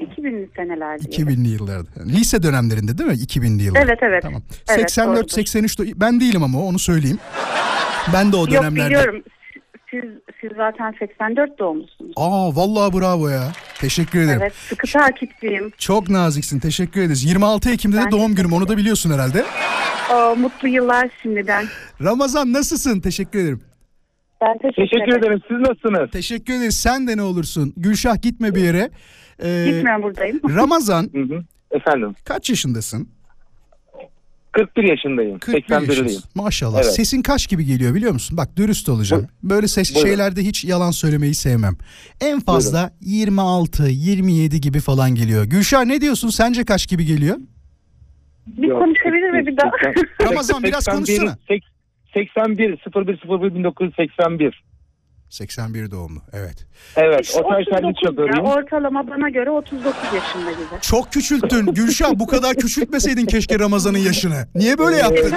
iki binli senelerde. iki binli yıllarda. Lise dönemlerinde değil mi? iki binli yıllarda. Evet evet. Tamam. Evet, seksen dört seksen üç ben değilim ama onu söyleyeyim. Ben de o dönemlerde. Yok biliyorum. Siz, siz zaten seksen dört doğumlusunuz. Aa vallahi bravo ya. Teşekkür ederim. Evet, sıkı takipçiyim. Çok naziksin. Teşekkür ederiz. yirmi altı Ekim'de ben de doğum günüm. Onu da biliyorsun herhalde. Aa, mutlu yıllar şimdiden. Ramazan nasılsın? Teşekkür ederim. Ben teşekkür, teşekkür ederim. ederim. Siz nasılsınız? Teşekkür ederiz. Sen de ne olursun? Gülşah gitme bir yere. Ee, Gitmem buradayım. Ramazan. Hı hı. Efendim. Kaç yaşındasın? kırk bir yaşındayım. seksen birliyim. Maşallah. Evet. Sesin kaç gibi geliyor biliyor musun? Bak dürüst olacağım. Böyle ses Buyurun. şeylerde hiç yalan söylemeyi sevmem. En fazla yirmi altı yirmi yedi gibi falan geliyor. Gülşah ne diyorsun? Sence kaç gibi geliyor? Bir konuşabilir mi bir daha? Ramazan biraz konuşsana. seksen bir, sıfır bir, sıfır bir, bin dokuz yüz seksen bir seksen bir doğumlu, evet. Evet, otuz dokuz ya, ortalama bana göre otuz dokuz yaşında gibi. Çok küçülttün Gülşah, bu kadar küçültmeseydin keşke Ramazan'ın yaşını. Niye böyle yaptın?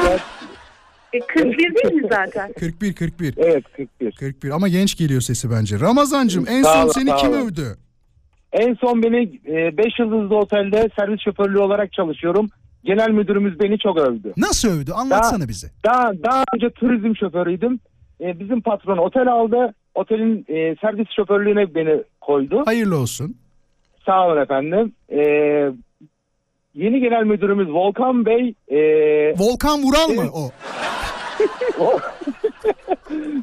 E, kırk bir değil mi zaten? kırk bir kırk bir. Evet kırk bir. kırk bir ama genç geliyor sesi bence. Ramazancığım en son seni kim övdü? En son beni beş yıldızlı otelde servis şoförlüğü olarak çalışıyorum. Genel müdürümüz beni çok övdü. Nasıl övdü? Anlatsana daha, bize. Daha, daha önce turizm şoförüydüm. E, bizim patron otel aldı. Otelin e, servis şoförlüğüne beni koydu. Hayırlı olsun. Sağ olun efendim. E, yeni genel müdürümüz Volkan Bey. E, Volkan Vural e, mı o?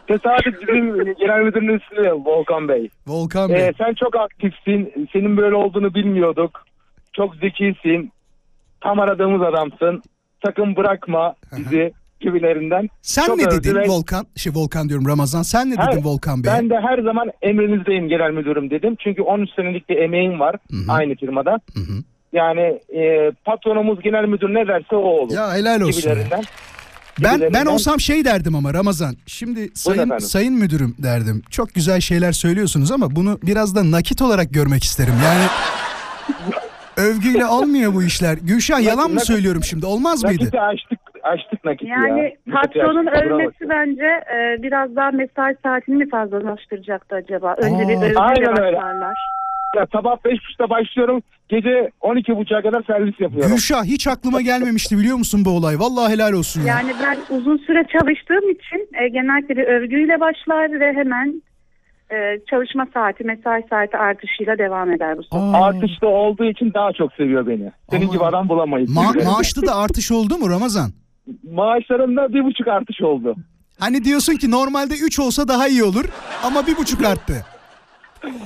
Tesadüf bizim genel müdürünün ismi Volkan Bey. Volkan Bey. E, sen çok aktifsin. Senin böyle olduğunu bilmiyorduk. Çok zekisin. Tam aradığımız adamsın. Sakın bırakma bizi gibilerinden. Sen çok ne dedin ve... Volkan? Şey Volkan diyorum Ramazan. Sen ne her, dedin Volkan Bey? Ben de her zaman emrinizdeyim genel müdürüm dedim. Çünkü on üç senelik bir emeğim var. Hı-hı. Aynı firmada. Hı-hı. Yani e, patronumuz genel müdür ne derse o olur. Ya helal olsun. Gibilerinden. Ben ben olsam şey derdim ama Ramazan. Şimdi sayın sayın müdürüm derdim. Çok güzel şeyler söylüyorsunuz ama bunu biraz da nakit olarak görmek isterim. Yani övgüyle olmuyor bu işler. Gülşah yalan nakit, mı söylüyorum şimdi? Olmaz nakit mıydı? Nakiti açtık, açtık nakiti yani ya. Patronun açtık, övmesi bence e, biraz daha mesai saatini mi fazlalaştıracaktı acaba? Önce Aa, bir övgüyle başlarlar. Ya sabah beş buçukta başlıyorum. Gece on iki buçuğa kadar servis yapıyorum. Gülşah hiç aklıma gelmemişti biliyor musun bu olay? Vallahi helal olsun. Yani ya. Ben uzun süre çalıştığım için e, genellikle bir övgüyle başlar ve hemen Ee, çalışma saati, mesai saati artışıyla devam eder bu sefer. Artışta olduğu için daha çok seviyor beni. Senin Aman. gibi adam bulamayız. Ma- maaşta da artış oldu mu Ramazan? Maaşlarında bir buçuk artış oldu. Hani diyorsun ki normalde üç olsa daha iyi olur ama bir buçuk arttı.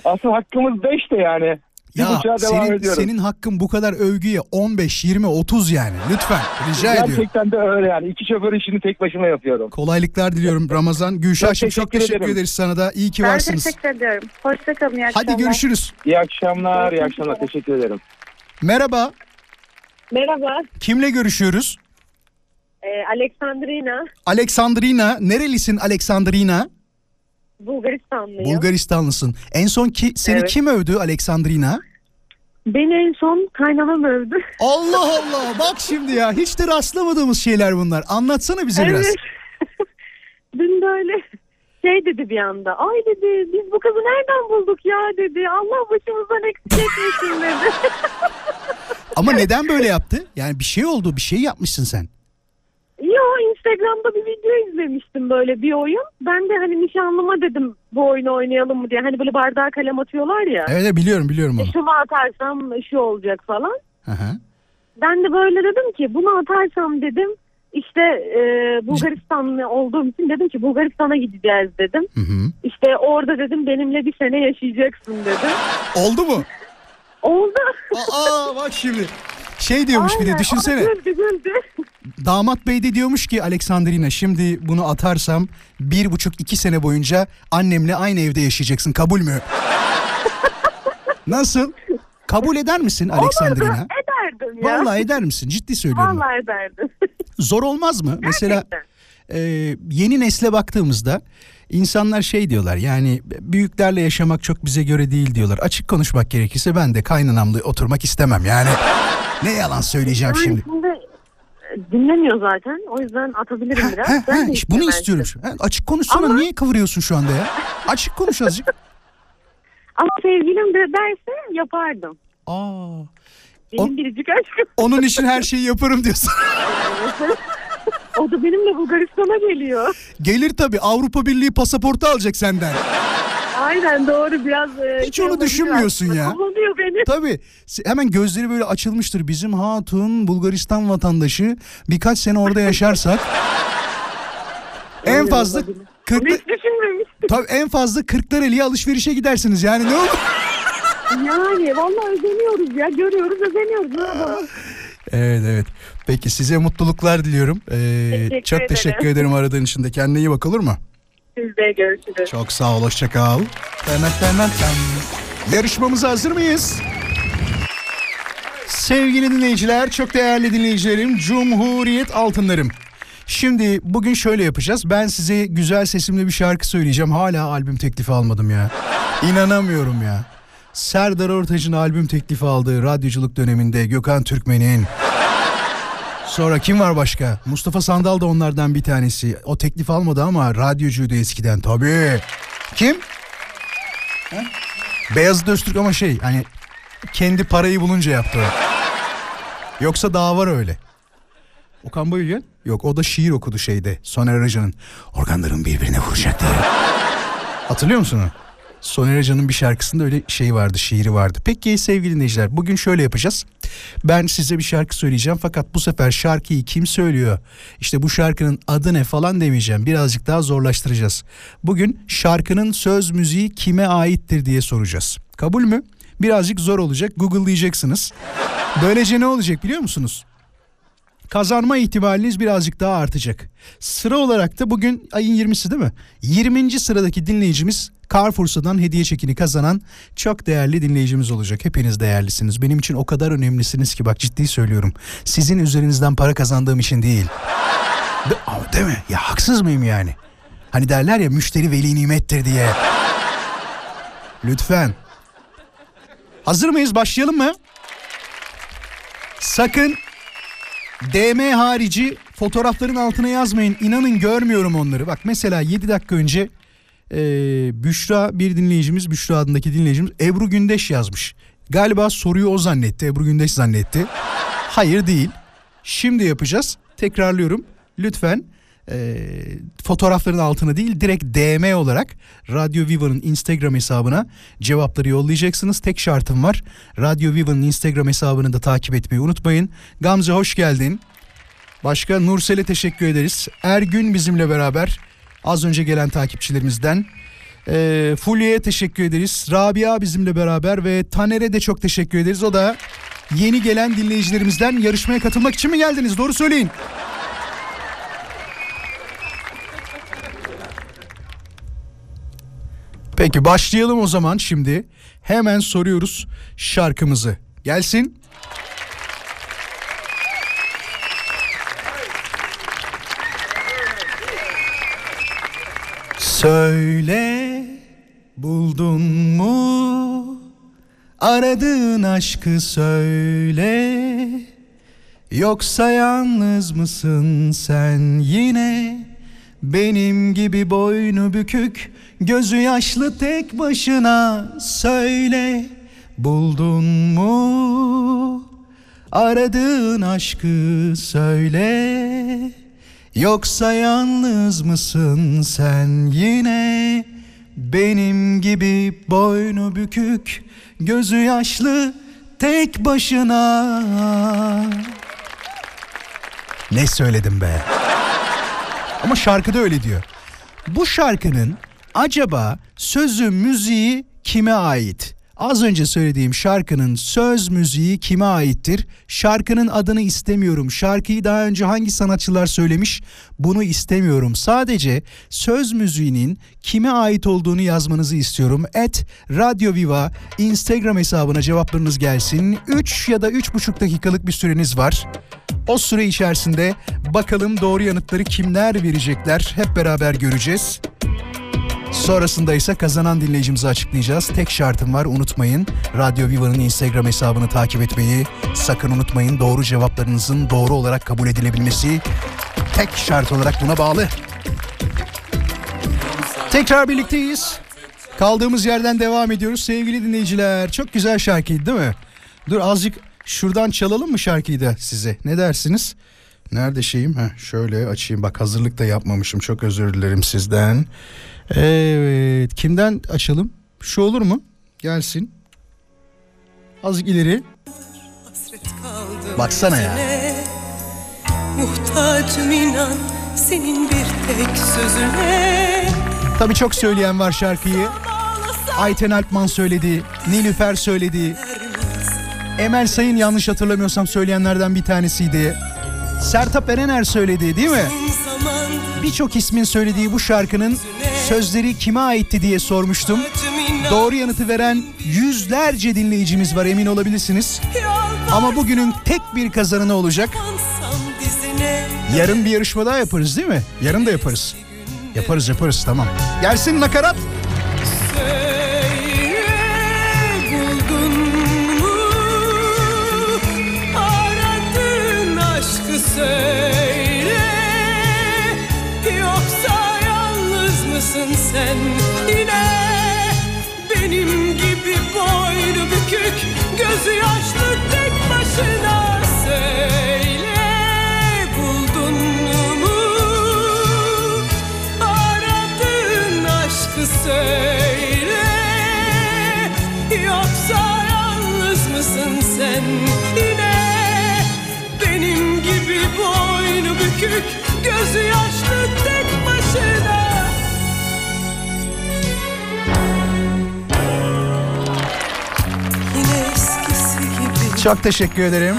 Asıl hakkımız beş de yani. Bir ya senin, senin hakkın bu kadar övgüye on beş, yirmi, otuz yani. Lütfen rica ediyorum. Gerçekten de öyle yani. İki şoför işini tek başıma yapıyorum. Kolaylıklar diliyorum Ramazan. Gülşah'cığım çok teşekkür ederim. ederiz sana da. İyi ki ben varsınız. Ben teşekkür ederim. Hoşçakalın. İyi akşamlar. Hadi görüşürüz. İyi akşamlar. İyi akşamlar. Teşekkür ederim. Merhaba. Merhaba. Kimle görüşüyoruz? Ee, Aleksandrina. Aleksandrina. Nerelisin Aleksandrina? Bulgaristanlıyım. Bulgaristanlısın. En son ki seni evet. kim övdü Aleksandrina? Beni en son kaynanam övdü. Allah Allah bak şimdi ya hiç de rastlamadığımız şeyler bunlar. Anlatsana bize evet. biraz. Dün böyle şey dedi bir anda. Ay dedi biz bu kızı nereden bulduk ya dedi. Allah başımızdan eksik etmesin dedi. Ama neden böyle yaptı? Yani bir şey oldu bir şey yapmışsın sen. Yo Instagram'da bir video izlemiştim böyle bir oyun. Ben de hani nişanlıma dedim bu oyunu oynayalım mı diye. Hani böyle bardağa kalem atıyorlar ya. Evet biliyorum biliyorum onu. Şunu atarsam şu olacak falan. Hı hı. Ben de böyle dedim ki bunu atarsam dedim. İşte e, Bulgaristanlı olduğum için dedim ki Bulgaristan'a gideceğiz dedim. Hı hı. İşte orada dedim benimle bir sene yaşayacaksın dedim. Oldu mu? Oldu. Aa bak şimdi. Şey diyormuş Aynen, bir de düşünsene. Güldü, güldü. Damat bey de diyormuş ki Aleksandrina şimdi bunu atarsam bir buçuk iki sene boyunca annemle aynı evde yaşayacaksın kabul mü? Nasıl? Kabul eder misin Aleksandrina? Olurdu, ederdim ya. Vallahi eder misin? Ciddi söylüyorum. Vallahi ederdim. Zor olmaz mı? Mesela e, yeni nesle baktığımızda İnsanlar şey diyorlar yani büyüklerle yaşamak çok bize göre değil diyorlar. Açık konuşmak gerekirse ben de kaynanamla oturmak istemem yani. Ne yalan söyleyeceğim yani şimdi. Şimdi dinlemiyor zaten o yüzden atabilirim ha, biraz. Ha, ben ha, işte bunu istiyorum. Ha, açık konuşsana ama... niye kıvırıyorsun şu anda ya? Açık konuş azıcık. Ama sevgilim de derse yapardım. Aa. Benim o... biricik aşkım. Onun için her şeyi yaparım diyorsun. O da benimle Bulgaristan'a geliyor. Gelir tabii. Avrupa Birliği pasaportu alacak senden. Aynen doğru biraz. Hiç onu düşünmüyorsun ya. Kullanıyor beni. Tabii. Hemen gözleri böyle açılmıştır. Bizim hatun Bulgaristan vatandaşı birkaç sene orada yaşarsak en fazla kırklı... Hiç düşünmemiştim. Tabii en fazla kırklareli'ye alışverişe gidersiniz. Yani ne olur? Yani vallahi özeniyoruz ya. Görüyoruz özeniyoruz. Evet evet. Peki size mutluluklar diliyorum. Ee, teşekkür çok ederim. teşekkür ederim aradığın için de. Kendine iyi bak olur mu? Siz de görüşürüz. Çok sağ ol. Hoşça kal. Yarışmamıza hazır mıyız? Sevgili dinleyiciler, çok değerli dinleyicilerim, Cumhuriyet altınlarım. Şimdi bugün şöyle yapacağız. Ben size güzel sesimle bir şarkı söyleyeceğim. Hala albüm teklifi almadım ya. İnanamıyorum ya. Serdar Ortaç'ın albüm teklifi aldığı radyoculuk döneminde Gökhan Türkmen'in Sonra kim var başka? Mustafa Sandal da onlardan bir tanesi. O teklif almadı ama radyocuydu eskiden tabii. Kim? Ha? Beyazıt Öztürk ama şey hani kendi parayı bulunca yaptı. Yoksa daha var öyle. Okan Bayülgen? Yok, o da şiir okudu şeyde. Soner Arıca'nın organların birbirine vuracaktı. Hatırlıyor musun onu? Soner Ercihan'ın bir şarkısında öyle şey vardı, şiiri vardı. Peki sevgili dinleyiciler, bugün şöyle yapacağız. Ben size bir şarkı söyleyeceğim fakat bu sefer şarkıyı kim söylüyor, İşte bu şarkının adı ne falan demeyeceğim. Birazcık daha zorlaştıracağız. Bugün şarkının söz müziği kime aittir diye soracağız. Kabul mü? Birazcık zor olacak. Google'layacaksınız. Böylece ne olacak biliyor musunuz? Kazanma ihtimaliniz birazcık daha artacak. Sıra olarak da bugün ayın yirmisi değil mi? yirminci sıradaki dinleyicimiz CarrefourSA'dan hediye çekini kazanan çok değerli dinleyicimiz olacak. Hepiniz değerlisiniz. Benim için o kadar önemlisiniz ki, bak ciddi söylüyorum. Sizin üzerinizden para kazandığım için değil. De, ama değil mi? Ya haksız mıyım yani? Hani derler ya, müşteri veli nimettir diye. Lütfen. Hazır mıyız? Başlayalım mı? Sakın D M harici fotoğrafların altına yazmayın. İnanın görmüyorum onları. Bak mesela yedi dakika önce e, Büşra bir dinleyicimiz, Büşra adındaki dinleyicimiz Ebru Gündeş yazmış. Galiba soruyu o zannetti. Ebru Gündeş zannetti. Hayır değil. Şimdi yapacağız. Tekrarlıyorum. Lütfen e, fotoğrafların altına değil, direkt D M olarak Radyo Viva'nın Instagram hesabına cevapları yollayacaksınız. Tek şartım var. Radyo Viva'nın Instagram hesabını da takip etmeyi unutmayın. Gamze hoş geldin. Başka Nursel'e teşekkür ederiz. Ergün bizimle beraber, az önce gelen takipçilerimizden. E, Fulya'ya teşekkür ederiz. Rabia bizimle beraber ve Taner'e de çok teşekkür ederiz. O da yeni gelen dinleyicilerimizden. Yarışmaya katılmak için mi geldiniz? Doğru söyleyin. Peki başlayalım o zaman şimdi. Hemen soruyoruz şarkımızı. Gelsin. Söyle, buldun mu aradığın aşkı, söyle, yoksa yalnız mısın sen yine benim gibi boynu bükük gözü yaşlı tek başına? Söyle, buldun mu aradığın aşkı, söyle, yoksa yalnız mısın sen yine benim gibi boynu bükük gözü yaşlı tek başına? Ne söyledim be? Ama şarkıda öyle diyor. Bu şarkının acaba sözü müziği kime ait? Az önce söylediğim şarkının söz müziği kime aittir? Şarkının adını istemiyorum. Şarkıyı daha önce hangi sanatçılar söylemiş? Bunu istemiyorum. Sadece söz müziğinin kime ait olduğunu yazmanızı istiyorum. Et Radyo Viva Instagram hesabına cevaplarınız gelsin. üç ya da üç buçuk dakikalık bir süreniz var. O süre içerisinde bakalım doğru yanıtları kimler verecekler? Hep beraber göreceğiz. Sonrasında ise kazanan dinleyicimizi açıklayacağız. Tek şartım var, unutmayın. Radyo Viva'nın Instagram hesabını takip etmeyi sakın unutmayın. Doğru cevaplarınızın doğru olarak kabul edilebilmesi tek şart olarak buna bağlı. Tekrar birlikteyiz. Kaldığımız yerden devam ediyoruz sevgili dinleyiciler. Çok güzel şarkıydı değil mi? Dur azıcık şuradan çalalım mı şarkıyı da size? Ne dersiniz? Nerede şeyim? Heh, şöyle açayım. Bak hazırlık da yapmamışım. Çok özür dilerim sizden. Evet, kimden açalım? Şu olur mu? Gelsin. Azıcık ileri. Baksana ya. Muhtacım inan senin bir tek sözüne. Tabii çok söyleyen var şarkıyı. Ayten Alpman söyledi. Nilüfer söyledi. Emel Sayın yanlış hatırlamıyorsam söyleyenlerden bir tanesiydi. Sertap Erener söyledi değil mi? Birçok ismin söylediği bu şarkının sözleri kime aitti diye sormuştum. Doğru yanıtı veren yüzlerce dinleyicimiz var, emin olabilirsiniz. Ama bugünün tek bir kazananı olacak. Yarın bir yarışma daha yaparız değil mi? Yarın da yaparız. Yaparız yaparız tamam. Gelsin nakarat. Söyle, gözü yaşlı tek başına. Çok teşekkür ederim.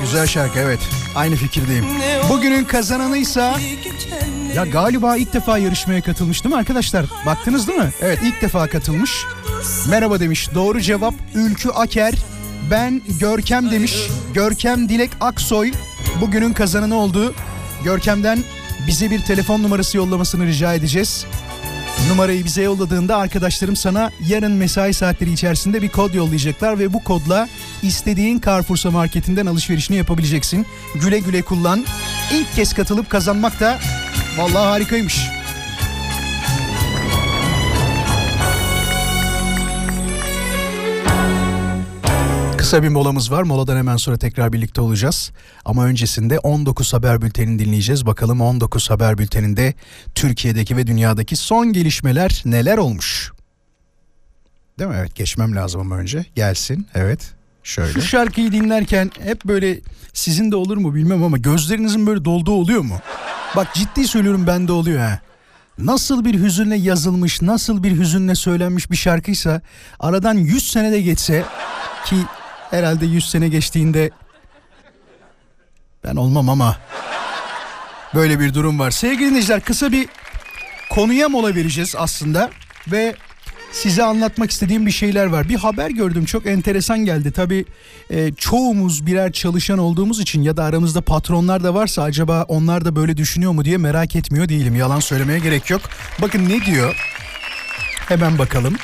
Güzel şarkı, evet. Aynı fikirdeyim. Bugünün kazananıysa... Ya galiba ilk defa yarışmaya katılmış değil mi arkadaşlar? Baktınız değil mi? Evet, ilk defa katılmış. Merhaba demiş. Doğru cevap Ülkü Aker. Ben Görkem demiş. Görkem Dilek Aksoy bugünün kazananı oldu. Görkem'den bize bir telefon numarası yollamasını rica edeceğiz. Numarayı bize yolladığında arkadaşlarım sana yarın mesai saatleri içerisinde bir kod yollayacaklar ve bu kodla istediğin CarrefourSA marketinden alışverişini yapabileceksin. Güle güle kullan. İlk kez katılıp kazanmak da vallahi harikaymış. Kısa bir molamız var. Moladan hemen sonra tekrar birlikte olacağız. Ama öncesinde on dokuz Haber Bülteni'ni dinleyeceğiz. Bakalım on dokuz Haber Bülteni'nde Türkiye'deki ve dünyadaki son gelişmeler neler olmuş? Değil mi? Evet, geçmem lazım ama önce. Gelsin. Evet. Şöyle. Şu şarkıyı dinlerken hep böyle, sizin de olur mu bilmem ama gözlerinizin böyle dolduğu oluyor mu? Bak ciddi söylüyorum, bende oluyor ha. Nasıl bir hüzünle yazılmış, nasıl bir hüzünle söylenmiş bir şarkıysa aradan yüz sene de geçse, ki herhalde yüz sene geçtiğinde ben olmam ama böyle bir durum var. Sevgili dinleyiciler, kısa bir konuya mola vereceğiz aslında ve size anlatmak istediğim bir şeyler var. Bir haber gördüm, çok enteresan geldi. Tabii e, çoğumuz birer çalışan olduğumuz için ya da aramızda patronlar da varsa acaba onlar da böyle düşünüyor mu diye merak etmiyor değilim. Yalan söylemeye gerek yok. Bakın ne diyor? Hemen bakalım.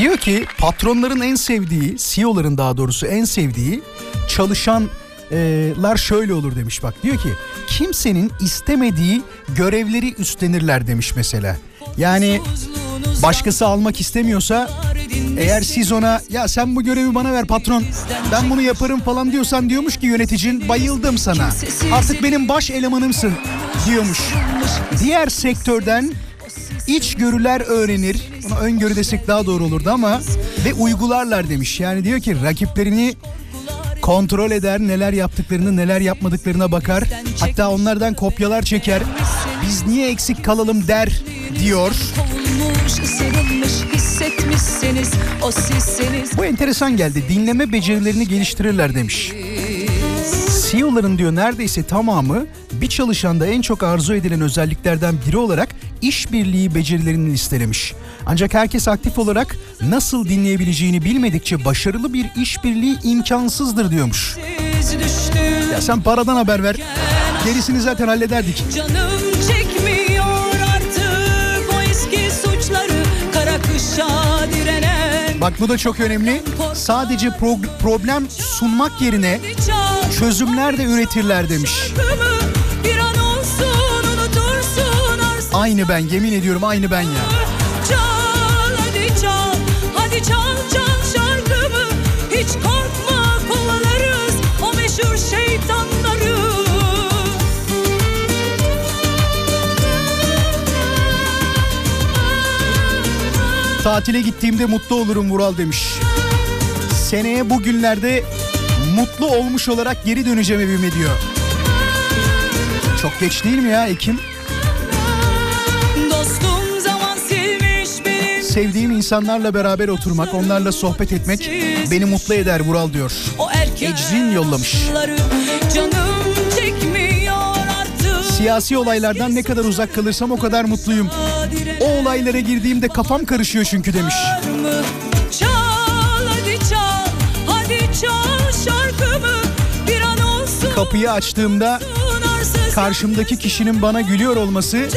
Diyor ki patronların en sevdiği, C E O'ların daha doğrusu en sevdiği çalışanlar şöyle olur demiş bak. Diyor ki kimsenin istemediği görevleri üstlenirler demiş mesela. Yani başkası almak istemiyorsa eğer siz ona ya sen bu görevi bana ver patron ben bunu yaparım falan diyorsan diyormuş ki yöneticin bayıldım sana artık benim baş elemanımsın diyormuş. Diğer sektörden içgörüler öğrenir, buna öngörü desek daha doğru olurdu ama, ve uygularlar demiş. Yani diyor ki rakiplerini kontrol eder, neler yaptıklarını neler yapmadıklarına bakar, hatta onlardan kopyalar çeker, biz niye eksik kalalım der diyor. Bu enteresan geldi. Dinleme becerilerini geliştirirler demiş. C E O'ların diyor neredeyse tamamı bir çalışanda en çok arzu edilen özelliklerden biri olarak işbirliği becerilerini listelemiş. Ancak herkes aktif olarak nasıl dinleyebileceğini bilmedikçe başarılı bir işbirliği imkansızdır diyormuş. Ya sen paradan haber ver. Gerisini zaten hallederdik. Canım çekmiyor artık o eski suçları, kara kışa direnen. Bak bu da çok önemli. Sadece pro- problem sunmak yerine çözümler de üretirler demiş. Aynı ben, yemin ediyorum aynı ben ya. Çal hadi çal, hadi çal çal şarkımı. Hiç korkma kovalarız o meşhur şeytanları. Tatile gittiğimde mutlu olurum Vural demiş. Seneye bugünlerde mutlu olmuş olarak geri döneceğim evime diyor. Çok geç değil mi ya Ekim? Sevdiğim insanlarla beraber oturmak, onlarla sohbet etmek beni mutlu eder Vural diyor. Ecrin yollamış. Siyasi olaylardan ne kadar uzak kalırsam o kadar mutluyum. O olaylara girdiğimde kafam karışıyor çünkü demiş. Çal hadi çal, hadi çal şarkımı bir an olsun. Kapıyı açtığımda karşımdaki kişinin bana gülüyor olması...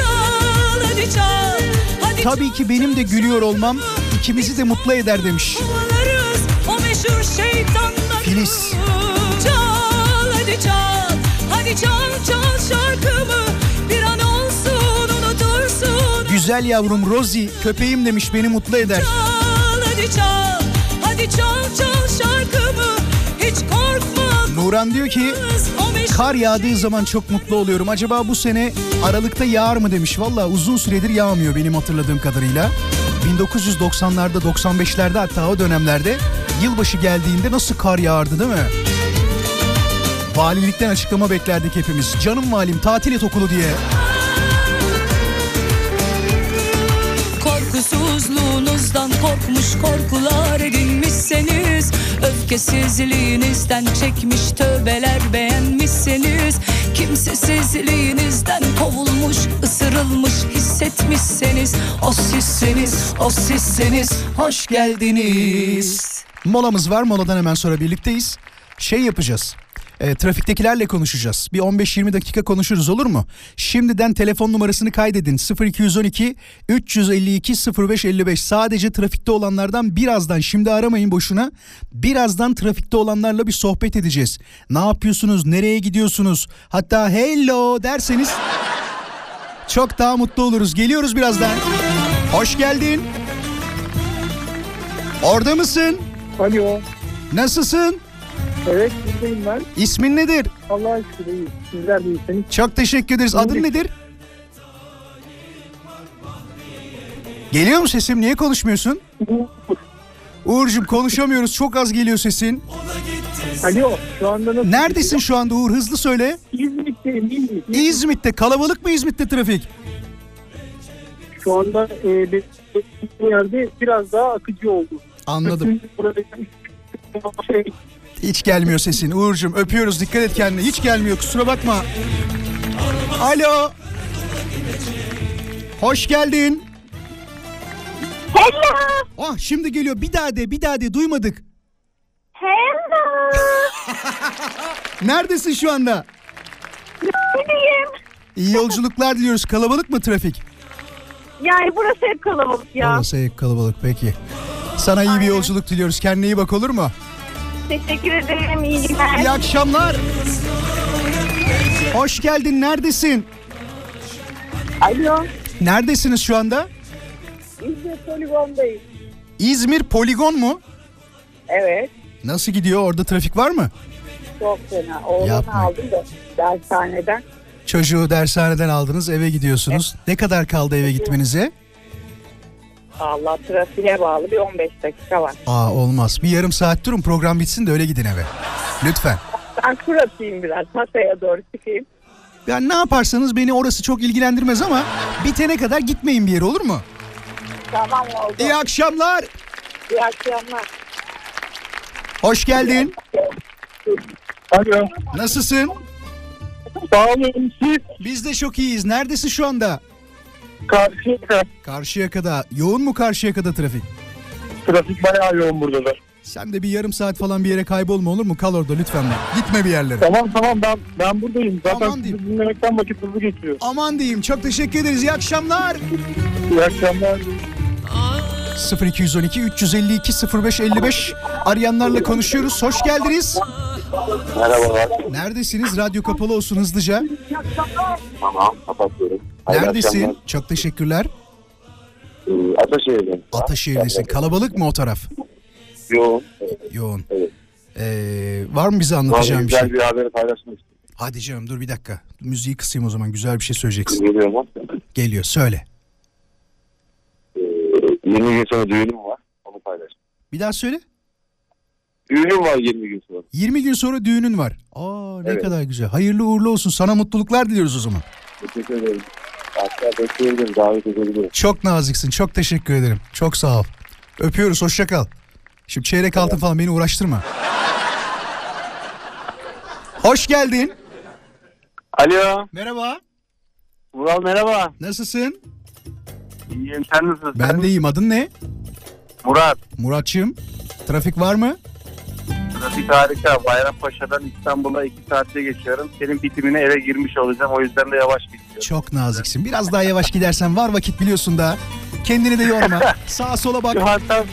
Tabii ki benim de gülüyor olmam ikimizi de mutlu eder demiş. Filiz. Çal hadi çal, hadi çal çal şarkımı bir an olsun unutursun. Güzel yavrum Rosie köpeğim demiş beni mutlu eder. Çal hadi çal, hadi çal çal şarkımı hiç korkma. Nuran diyor ki kar yağdığı zaman çok mutlu oluyorum. Acaba bu sene Aralık'ta yağar mı demiş. Valla uzun süredir yağmıyor benim hatırladığım kadarıyla. bin dokuz yüz doksanlarda, doksan beşlerde hatta o dönemlerde yılbaşı geldiğinde nasıl kar yağardı değil mi? Valilikten açıklama beklerdik hepimiz. Canım valim tatil et okulu diye. Korkusuzluğunuzdan korkmuş korkular edinmişseniz, öfkesizliğinizden çekmiş tövbeler beğenmişseniz, kimsesizliğinizden kovulmuş ısırılmış hissetmişseniz, o sizseniz, o sizseniz, hoş geldiniz. Molamız var, moladan hemen sonra birlikteyiz. Şey yapacağız, e, trafiktekilerle konuşacağız. Bir on beş yirmi dakika konuşuruz, olur mu? Şimdiden telefon numarasını kaydedin, sıfır iki on iki üç yüz elli iki sıfır beş elli beş. Sadece trafikte olanlardan birazdan, şimdi aramayın boşuna. Birazdan trafikte olanlarla bir sohbet edeceğiz. Ne yapıyorsunuz, nereye gidiyorsunuz? Hatta hello derseniz çok daha mutlu oluruz. Geliyoruz birazdan. Hoş geldin. Orada mısın? Alo. Nasılsın? Evet, buradayım ben. İsmin nedir? Allah aşkına iyi. Sizler de iyisiniz. Çok teşekkür ederiz. Adın nedir? Geliyor mu sesim? Niye konuşmuyorsun? Uğur'cum konuşamıyoruz. Çok az geliyor sesin. Alo, şu anda nasıl? Neredesin şu anda Uğur? Hızlı söyle. İzmit'teyim. İzmit'te. İzmit'te. Kalabalık mı İzmit'te trafik? Şu anda e, bir yerde biraz daha akıcı oldu. Anladım. Hiç gelmiyor sesin Uğur'cum, öpüyoruz, dikkat et kendine. Hiç gelmiyor, kusura bakma. Alo. Hoş geldin. Hello. Oh, şimdi geliyor, bir daha de, bir daha de, duymadık. Hello. Neredesin şu anda? Neredeyim? İyi yolculuklar diliyoruz. Kalabalık mı trafik? Yani burası hep kalabalık ya. Burası hep kalabalık, peki. Sana iyi bir yolculuk diliyoruz. Kendine iyi bak, olur mu? Teşekkür ederim. İyi günler. İyi akşamlar. Hoş geldin. Neredesin? Alo. Neredesiniz şu anda? İzmir Poligon'dayım. İzmir Poligon mu? Evet. Nasıl gidiyor? Orada trafik var mı? Çok fena. Oğlanı aldım da dershaneden. Çocuğu dershaneden aldınız, eve gidiyorsunuz. Evet. Ne kadar kaldı eve gitmenize? Allah, trafiğe bağlı bir on beş dakika var. Aa, olmaz. Bir yarım saat durun, program bitsin de öyle gidin eve. Lütfen. Ben kur atayım biraz, masaya doğru çıkayım. Yani ne yaparsanız beni orası çok ilgilendirmez ama bitene kadar gitmeyin bir yere, olur mu? Tamam, oldu. İyi akşamlar. İyi akşamlar. Hoş geldin. Alo. Nasılsın? Sağ olun, siz? Biz de çok iyiyiz. Neredesin şu anda? Karşıyaka. Karşıyaka'da. Yoğun mu Karşıyaka'da trafik? Trafik bayağı yoğun burada da. Sen de bir yarım saat falan bir yere kaybolma, olur mu? Kal orada lütfen. Gitme bir yerlere. Tamam tamam ben ben buradayım. Zaten aman sizi dinlemekten vakit hızlı geçiyor. Aman diyeyim. Çok teşekkür ederiz. İyi akşamlar. İyi akşamlar. sıfır iki on iki üç yüz elli iki sıfır beş elli beş arayanlarla konuşuyoruz. Hoş geldiniz. Merhabalar. Neredesiniz? Radyo kapalı olsun hızlıca. Tamam, kapatıyorum. Hayırlı neredesin? Akşamlar. Çok teşekkürler. Ee, Ataşehir'den. Ataşehir'desin. Kalabalık mı o taraf? Yoğun. Evet. Yoğun. Evet. Ee, var mı bize anlatacağın bir şey? Güzel bir haberi paylaşmak istedim. Hadi canım dur bir dakika. Müziği kısayım o zaman. Güzel bir şey söyleyeceksin. Geliyor mu? Geliyor. Söyle. Ee, yirmi gün sonra düğünüm var. Onu paylaş. Bir daha söyle. Düğünün var yirmi gün sonra. yirmi gün sonra düğünün var. Aa ne evet. Kadar güzel. Hayırlı uğurlu olsun. Sana mutluluklar diliyoruz o zaman. Teşekkür ederim. Hatta bekleyebilirim. Davet edebilirim. Çok naziksin. Çok teşekkür ederim. Çok sağ ol. Öpüyoruz. Hoşça kal. Şimdi çeyrek altın evet. Falan beni uğraştırma. Hoş geldin. Alo. Merhaba. Vural merhaba. Nasılsın? İyiyim. Sen nasılsın? Ben de iyiyim. Adın ne? Murat. Muratçığım. Trafik var mı? Trafik harika. Bayrampaşa'dan İstanbul'a iki saatte geçiyorum. Senin bitimine eve girmiş olacağım. O yüzden de yavaş gidiyorum. Çok naziksin. Biraz daha yavaş gidersen var vakit biliyorsun da. Kendini de yorma. Sağa sola bak. Şu an, tam,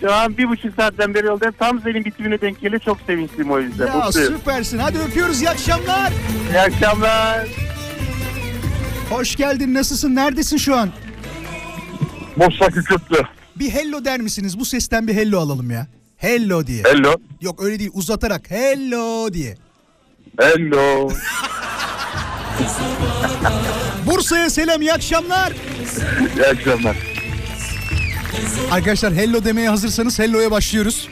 şu an bir buçuk saatten beri yoldayım. Tam senin bitimine denk geliyor. Çok sevinçliyim o yüzden. Ya mutluyum. Süpersin. Hadi öpüyoruz. İyi akşamlar. İyi akşamlar. Hoş geldin. Nasılsın? Neredesin şu an? Boşnak Hükürtlü. Bir hello der misiniz? Bu sesten bir hello alalım ya. Hello diye. Hello. Yok öyle değil, uzatarak hello diye. Hello. Bursa'ya selam, iyi akşamlar. İyi akşamlar. Arkadaşlar hello demeye hazırsanız hello'ya başlıyoruz.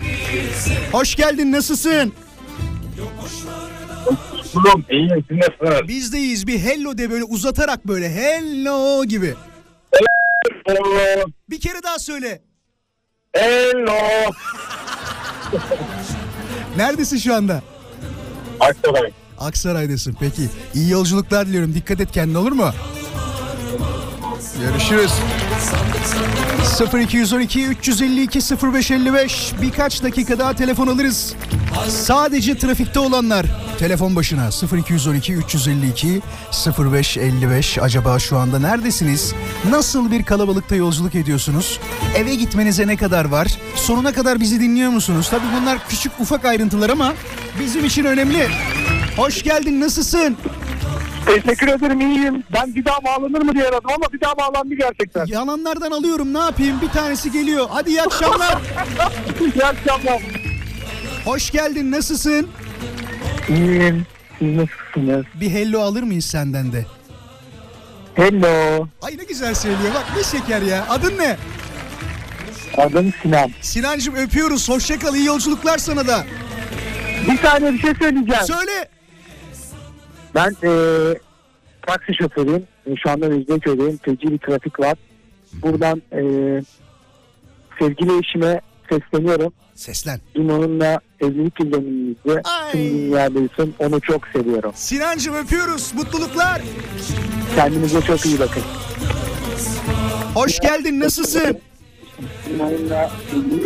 Hoş geldin, nasılsın? Kulum iyi günler. Bizdeyiz, bir hello de böyle uzatarak böyle hello gibi. Hello. Bir kere daha söyle. Hello. Neredesin şu anda? Aksaray. Aksaray'dasın, peki. İyi yolculuklar diliyorum. Dikkat et kendine, olur mu? Görüşürüz. sıfır iki yüz on iki üç yüz elli iki sıfır beş elli beş. Birkaç dakika daha telefon alırız. Sadece trafikte olanlar telefon başına. sıfır iki yüz on iki üç yüz elli iki sıfır beş elli beş. Acaba şu anda neredesiniz? Nasıl bir kalabalıkta yolculuk ediyorsunuz? Eve gitmenize ne kadar var? Sonuna kadar bizi dinliyor musunuz? Tabii bunlar küçük ufak ayrıntılar ama bizim için önemli. Hoş geldin, nasılsın? Teşekkür ederim, iyiyim. Ben bir daha bağlanır mı diye aradım ama bir daha bağlandı gerçekten. Yalanlardan alıyorum, ne yapayım, bir tanesi geliyor. Hadi iyi akşamlar. İyi akşamlar. Hoş geldin, nasılsın? İyiyim, siz nasılsınız? Bir hello alır mıyız senden de? Hello. Ay ne güzel söylüyor, bak ne şeker ya. Adın ne? Adım Sinan. Sinancığım öpüyoruz, hoşçakal, iyi yolculuklar sana da. Bir tane bir şey söyleyeceğim. Söyle. Ben ee, taksi şoförüyüm. Şu anda Mecidiyeköy'deyim. Feci bir trafik var. Buradan ee, sevgili eşime sesleniyorum. Seslen. İnanınla evlilik yıllarımızda tüm dünyadaysın. Onu çok seviyorum. Sinancığım öpüyoruz. Mutluluklar. Kendinize çok iyi bakın. Hoş geldin. Nasılsın? İnanınla.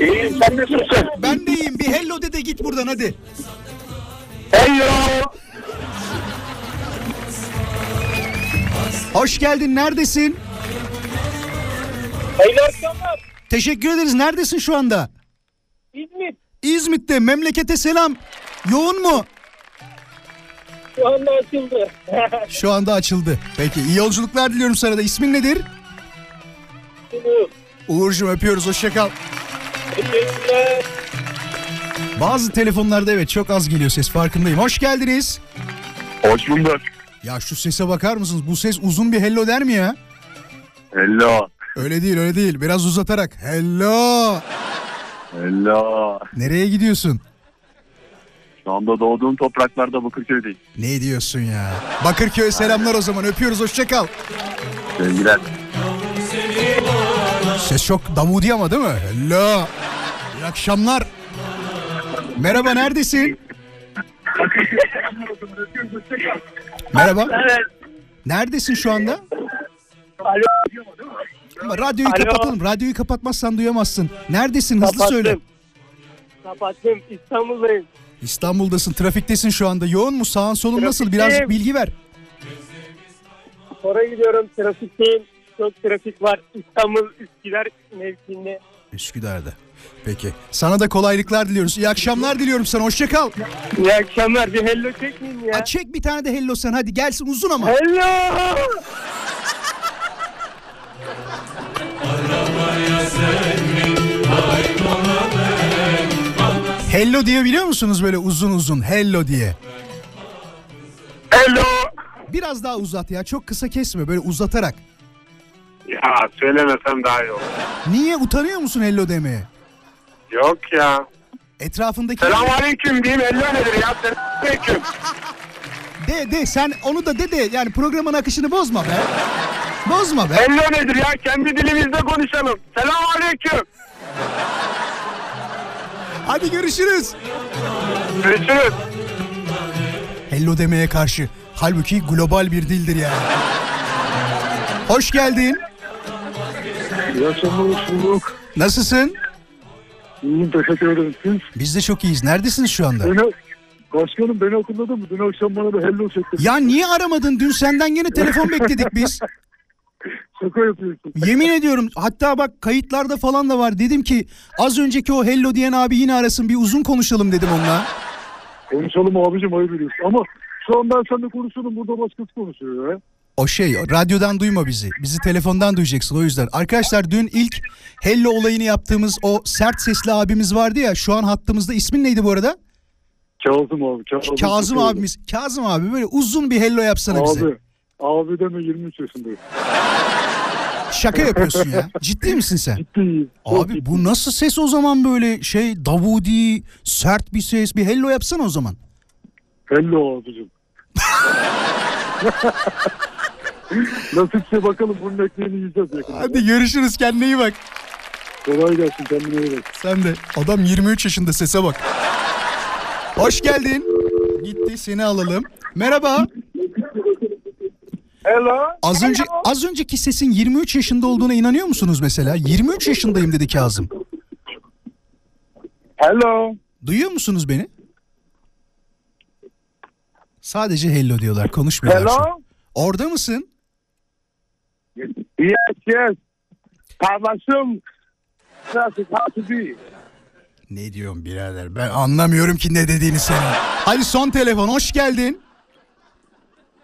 İyiyim. Sen nasılsın? Ben de iyiyim. Bir hello de de git buradan hadi. Hello. Hoş geldin. Neredesin? Hayırlı akşamlar. Teşekkür ederiz. Neredesin şu anda? İzmit. İzmit'te. Memlekete selam. Yoğun mu? Şu anda açıldı. Şu anda açıldı. Peki. İyi yolculuklar diliyorum sana da. İsmin nedir? Uğur. Uğur'cum öpüyoruz. Hoşçakal. Teşekkürler. Bazı telefonlarda evet çok az geliyor ses. Farkındayım. Hoş geldiniz. Hoş bulduk. Ya şu sese bakar mısınız? Bu ses uzun bir hello der mi ya? Hello. Öyle değil, öyle değil. Biraz uzatarak. Hello. Hello. Nereye gidiyorsun? Şu anda doğduğum topraklarda, Bakırköy'deyim. Ne diyorsun ya? Bakırköy selamlar o zaman. Öpüyoruz. Hoşçakal. Sevgiler. Ses çok damudi ama değil mi? Hello. İyi akşamlar. Merhaba, neredesin? Merhaba. Evet. Neredesin şu anda? Alo. Radyoyu Alo. kapatalım. Radyoyu kapatmazsan duyamazsın. Neredesin? Hızlı Kapattım. söyle. Kapattım. İstanbul'dayım. İstanbul'dasın. Trafiktesin şu anda. Yoğun mu? Sağın solun Trafikteyim. Nasıl? Birazcık bilgi ver. Oraya gidiyorum. Trafikteyim. Çok trafik var. İstanbul Üsküdar mevkiinde. Üsküdar'da. Peki. Sana da kolaylıklar diliyoruz. İyi akşamlar diliyorum sana. Hoşça kal. İyi akşamlar. Bir hello çekmeyeyim ya. Ha, çek bir tane de hello sen. Hadi gelsin uzun ama. Hello. Hello diye biliyor musunuz böyle uzun uzun? Hello diye. Hello. Biraz daha uzat ya. Çok kısa kesme. Böyle uzatarak. Ya söylemesem daha iyi olur. Niye? Utanıyor musun hello demeye? Yok ya. Etrafındaki... Selamünaleyküm diyeyim, hello nedir ya? Selamünaleyküm. De de sen onu da de de yani programın akışını bozma be. Bozma be. Hello nedir ya? Kendi dilimizde konuşalım. Selamünaleyküm. Hadi görüşürüz. Görüşürüz. Hello demeye karşı. Halbuki global bir dildir yani. Hoş geldin. Yaşamlar, hoş bulduk. Nasılsın? İyiyim, teşekkür ederim. Siz? Biz de çok iyiyiz. Neredesiniz şu anda? Beni, başkanım beni akılladın mı? Dün akşam bana da hello çektin. Ya niye aramadın? Dün senden yine telefon bekledik biz. Şaka yapıyorsun. Yemin ediyorum. Hatta bak kayıtlarda falan da var. Dedim ki az önceki o hello diyen abi yine arasın. Bir uzun konuşalım dedim onunla. Konuşalım abicim, ayıp ediyorsun. Ama şu an ben seninle konuşuyorum. Burada başkası konuşuyor ya. O şey, radyodan duyma bizi. Bizi telefondan duyacaksın o yüzden. Arkadaşlar dün ilk hello olayını yaptığımız o sert sesli abimiz vardı ya. Şu an hattımızda. İsmin neydi bu arada? Kazım abi. Kazım, Kazım abimiz. Kazım abi böyle uzun bir hello yapsana abi, bize. Abi. Abi deme, yirmi üç yaşındayım. Şaka yapıyorsun ya. Ciddi misin sen? Ciddiyim. Abi ciddi. Bu nasıl ses o zaman böyle şey davudi, sert bir ses. Bir hello yapsana o zaman. Hello abicim. Nasipse bakalım bunun ekmeğini yiyeceğiz yakında. Hadi görüşürüz, kendine iyi bak. Kolay gelsin, kendine iyi bak. Sen de. Adam yirmi üç yaşında, sese bak. Hoş geldin. Gitti, seni alalım. Merhaba. Hello. Az önce Hello. az önceki sesin yirmi üç yaşında olduğuna inanıyor musunuz mesela? yirmi üç yaşındayım dedi Kazım. Hello. Duyuyor musunuz beni? Sadece hello diyorlar, konuşmuyorlar. Hello. Şu. Orada mısın? Yes, yes. Kardeşim. Ne diyorsun birader? Ben anlamıyorum ki ne dediğini senin. Hadi son telefon. Hoş geldin.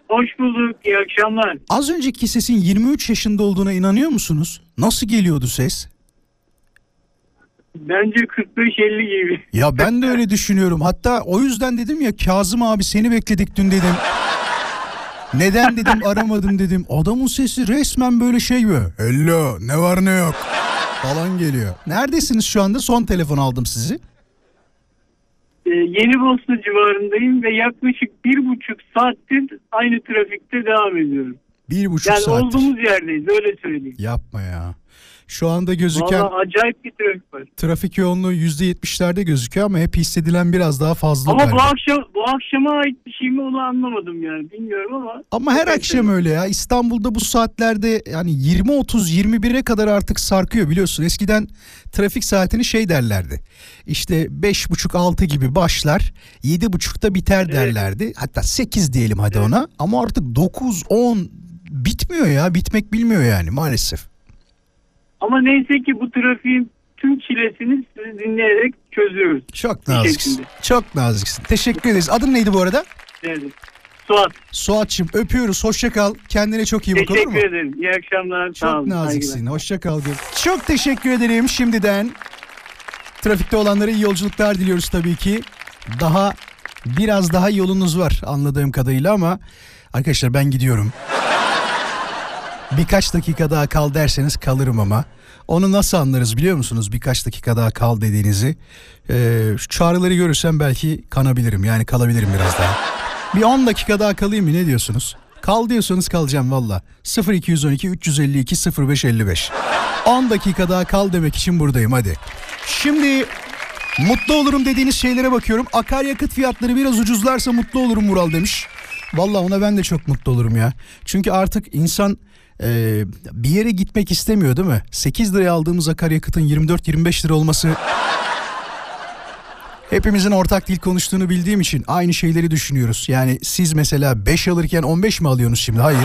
Hoş bulduk. İyi akşamlar. Az önceki sesin yirmi üç yaşında olduğuna inanıyor musunuz? Nasıl geliyordu ses? Bence kırk beş elli gibi. Ya ben de öyle düşünüyorum. Hatta o yüzden dedim ya, Kazım abi seni bekledik dün dedim. Neden dedim aramadım dedim. Adamın sesi resmen böyle şey mi? Hello, ne var ne yok falan geliyor. Neredesiniz şu anda? Son telefon aldım sizi. Ee, Yenibosna civarındayım ve yaklaşık bir buçuk saattir aynı trafikte devam ediyorum. Bir buçuk yani saattir. Yani olduğumuz yerdeyiz, öyle söyleyeyim. Yapma ya. Şu anda gözüken... Valla acayip bir trafik var. Trafik yoğunluğu yüzde yetmişlerde gözüküyor ama hep hissedilen biraz daha fazla. Ama bu, akşam, bu akşama ait bir şey mi, onu anlamadım yani, bilmiyorum ama... Ama her akşam öyle ya. İstanbul'da bu saatlerde yani yirmi otuz yirmi bire kadar artık sarkıyor biliyorsun. Eskiden trafik saatini şey derlerdi. İşte beş buçuk altı gibi başlar, yedi buçukta biter derlerdi. Evet. Hatta sekiz diyelim hadi evet. ona. Ama artık dokuz on bitmiyor ya. Bitmek bilmiyor yani maalesef. Ama neyse ki bu trafiğin tüm çilesini sizi dinleyerek çözüyoruz. Çok naziksin. Çok naziksin. Teşekkür ederiz. Adın neydi bu arada? Evet. Suat. Suat'cığım öpüyoruz. Hoşça kal. Kendine çok iyi bak, olur mu? Teşekkür ederim. İyi akşamlar. Çok sağ olun. Naziksin. Hoşça kal. Çok teşekkür ederim şimdiden. Trafikte olanlara iyi yolculuklar diliyoruz tabii ki. Daha biraz daha yolunuz var anladığım kadarıyla ama arkadaşlar ben gidiyorum. Birkaç dakika daha kal derseniz kalırım ama onu nasıl anlarız biliyor musunuz? Birkaç dakika daha kal dediğinizi ee, şu çağrıları görürsem belki kanabilirim yani kalabilirim biraz daha. Bir on dakika daha kalayım mı, ne diyorsunuz? Kal diyorsanız kalacağım valla. sıfır iki on iki üç yüz elli iki sıfır beş elli beş on dakika daha kal demek için buradayım hadi. Şimdi mutlu olurum dediğiniz şeylere bakıyorum. Akaryakıt fiyatları biraz ucuzlarsa mutlu olurum Vural demiş. Valla ona ben de çok mutlu olurum ya. Çünkü artık insan... Ee, bir yere gitmek istemiyor değil mi? sekiz liraya aldığımız akaryakıtın yirmi dört yirmi beş lira olması hepimizin ortak dil konuştuğunu bildiğim için aynı şeyleri düşünüyoruz. Yani siz mesela beş alırken on beş mi alıyorsunuz şimdi? Hayır.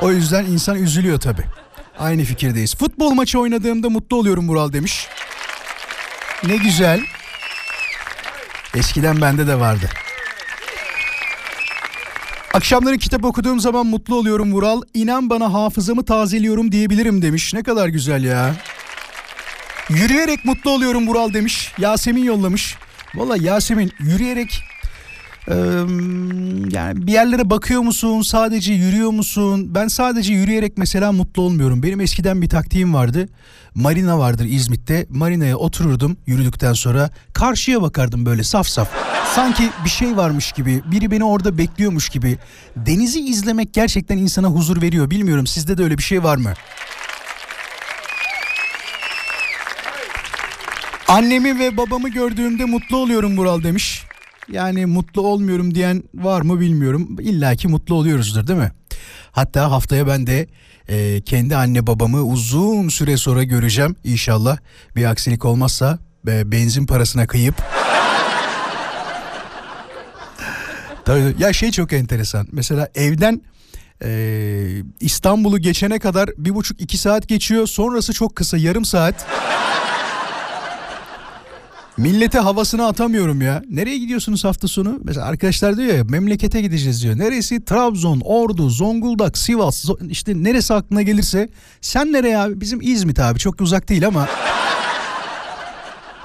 O yüzden insan üzülüyor tabii. Aynı fikirdeyiz. Futbol maçı oynadığımda mutlu oluyorum Vural demiş. Ne güzel. Eskiden bende de vardı. Akşamları kitap okuduğum zaman mutlu oluyorum Vural. İnan bana hafızamı tazeliyorum diyebilirim demiş. Ne kadar güzel ya. Yürüyerek mutlu oluyorum Vural demiş. Yasemin yollamış. Vallahi Yasemin yürüyerek e, yani bir yerlere bakıyor musun? Sadece yürüyor musun? Ben sadece yürüyerek mesela mutlu olmuyorum. Benim eskiden bir taktiğim vardı. Marina vardır İzmit'te. Marina'ya otururdum yürüdükten sonra. Karşıya bakardım böyle saf saf. Sanki bir şey varmış gibi, biri beni orada bekliyormuş gibi. Denizi izlemek gerçekten insana huzur veriyor. Bilmiyorum sizde de öyle bir şey var mı? Annemi ve babamı gördüğümde mutlu oluyorum Vural demiş. Yani mutlu olmuyorum diyen var mı bilmiyorum. İlla ki mutlu oluyoruzdur değil mi? Hatta haftaya ben de e, kendi anne babamı uzun süre sonra göreceğim. İnşallah bir aksilik olmazsa e, benzin parasına kıyıp... Ya şey çok enteresan. Mesela evden e, İstanbul'u geçene kadar bir buçuk iki saat geçiyor. Sonrası çok kısa, yarım saat. Millete havasını atamıyorum ya. Nereye gidiyorsunuz hafta sonu? Mesela arkadaşlar diyor ya memlekete gideceğiz diyor. Neresi? Trabzon, Ordu, Zonguldak, Sivas. İşte neresi aklına gelirse. Sen nereye abi? Bizim İzmit abi. Çok uzak değil ama...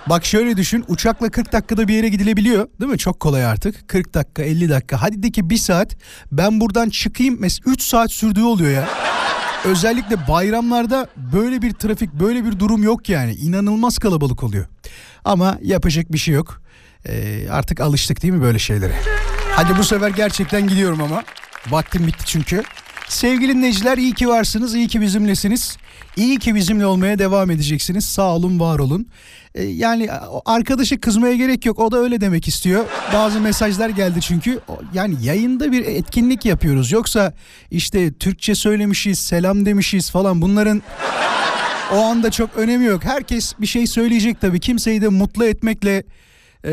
Bak şöyle düşün, uçakla kırk dakikada bir yere gidilebiliyor değil mi? Çok kolay artık. kırk dakika, elli dakika. Hadi de ki bir saat ben buradan çıkayım. Mesela üç saat sürdüğü oluyor ya. Özellikle bayramlarda böyle bir trafik, böyle bir durum yok yani. İnanılmaz kalabalık oluyor. Ama yapacak bir şey yok. Ee, artık alıştık değil mi böyle şeylere? Hadi bu sefer gerçekten gidiyorum ama. Vaktim bitti çünkü. Sevgili dinleyiciler, iyi ki varsınız, iyi ki bizimlesiniz. İyi ki bizimle olmaya devam edeceksiniz. Sağ olun, var olun. Ee, yani arkadaşı kızmaya gerek yok. O da öyle demek istiyor. Bazı mesajlar geldi çünkü. Yani yayında bir etkinlik yapıyoruz. Yoksa işte Türkçe söylemişiz, selam demişiz falan, bunların o anda çok önemi yok. Herkes bir şey söyleyecek tabii. Kimseyi de mutlu etmekle ee,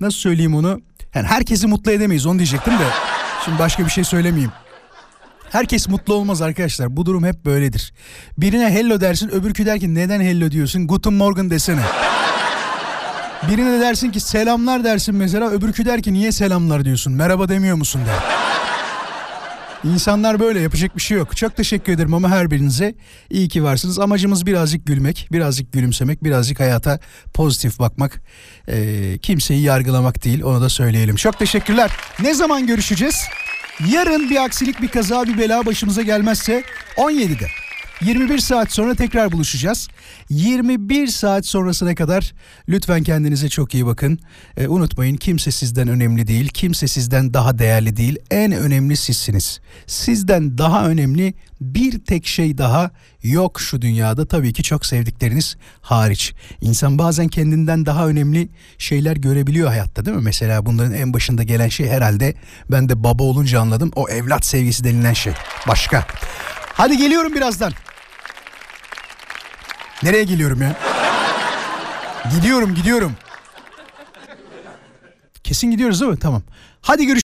nasıl söyleyeyim onu? Yani herkesi mutlu edemeyiz, onu diyecektim de. Şimdi başka bir şey söylemeyeyim. Herkes mutlu olmaz arkadaşlar. Bu durum hep böyledir. Birine hello dersin, öbürkü der ki neden hello diyorsun? Guten Morgen desene. Birine dersin ki selamlar dersin mesela, öbürkü der ki niye selamlar diyorsun? Merhaba demiyor musun der. İnsanlar böyle, yapacak bir şey yok. Çok teşekkür ederim ama her birinize iyi ki varsınız. Amacımız birazcık gülmek, birazcık gülümsemek, birazcık hayata pozitif bakmak. Ee, kimseyi yargılamak değil, onu da söyleyelim. Çok teşekkürler. Ne zaman görüşeceğiz? Yarın bir aksilik, bir kaza, bir bela başımıza gelmezse on yedide. yirmi bir saat sonra tekrar buluşacağız. yirmi bir saat sonrasına kadar lütfen kendinize çok iyi bakın. Ee, unutmayın, kimse sizden önemli değil, kimse sizden daha değerli değil. En önemli sizsiniz. Sizden daha önemli bir tek şey daha yok şu dünyada, tabii ki çok sevdikleriniz hariç. İnsan bazen kendinden daha önemli şeyler görebiliyor hayatta, değil mi? Mesela bunların en başında gelen şey herhalde ben de baba olunca anladım. O evlat sevgisi denilen şey. Başka. Hadi geliyorum birazdan. Nereye geliyorum ya? Gidiyorum, gidiyorum. Kesin gidiyoruz değil mi? Tamam. Hadi görüşürüz.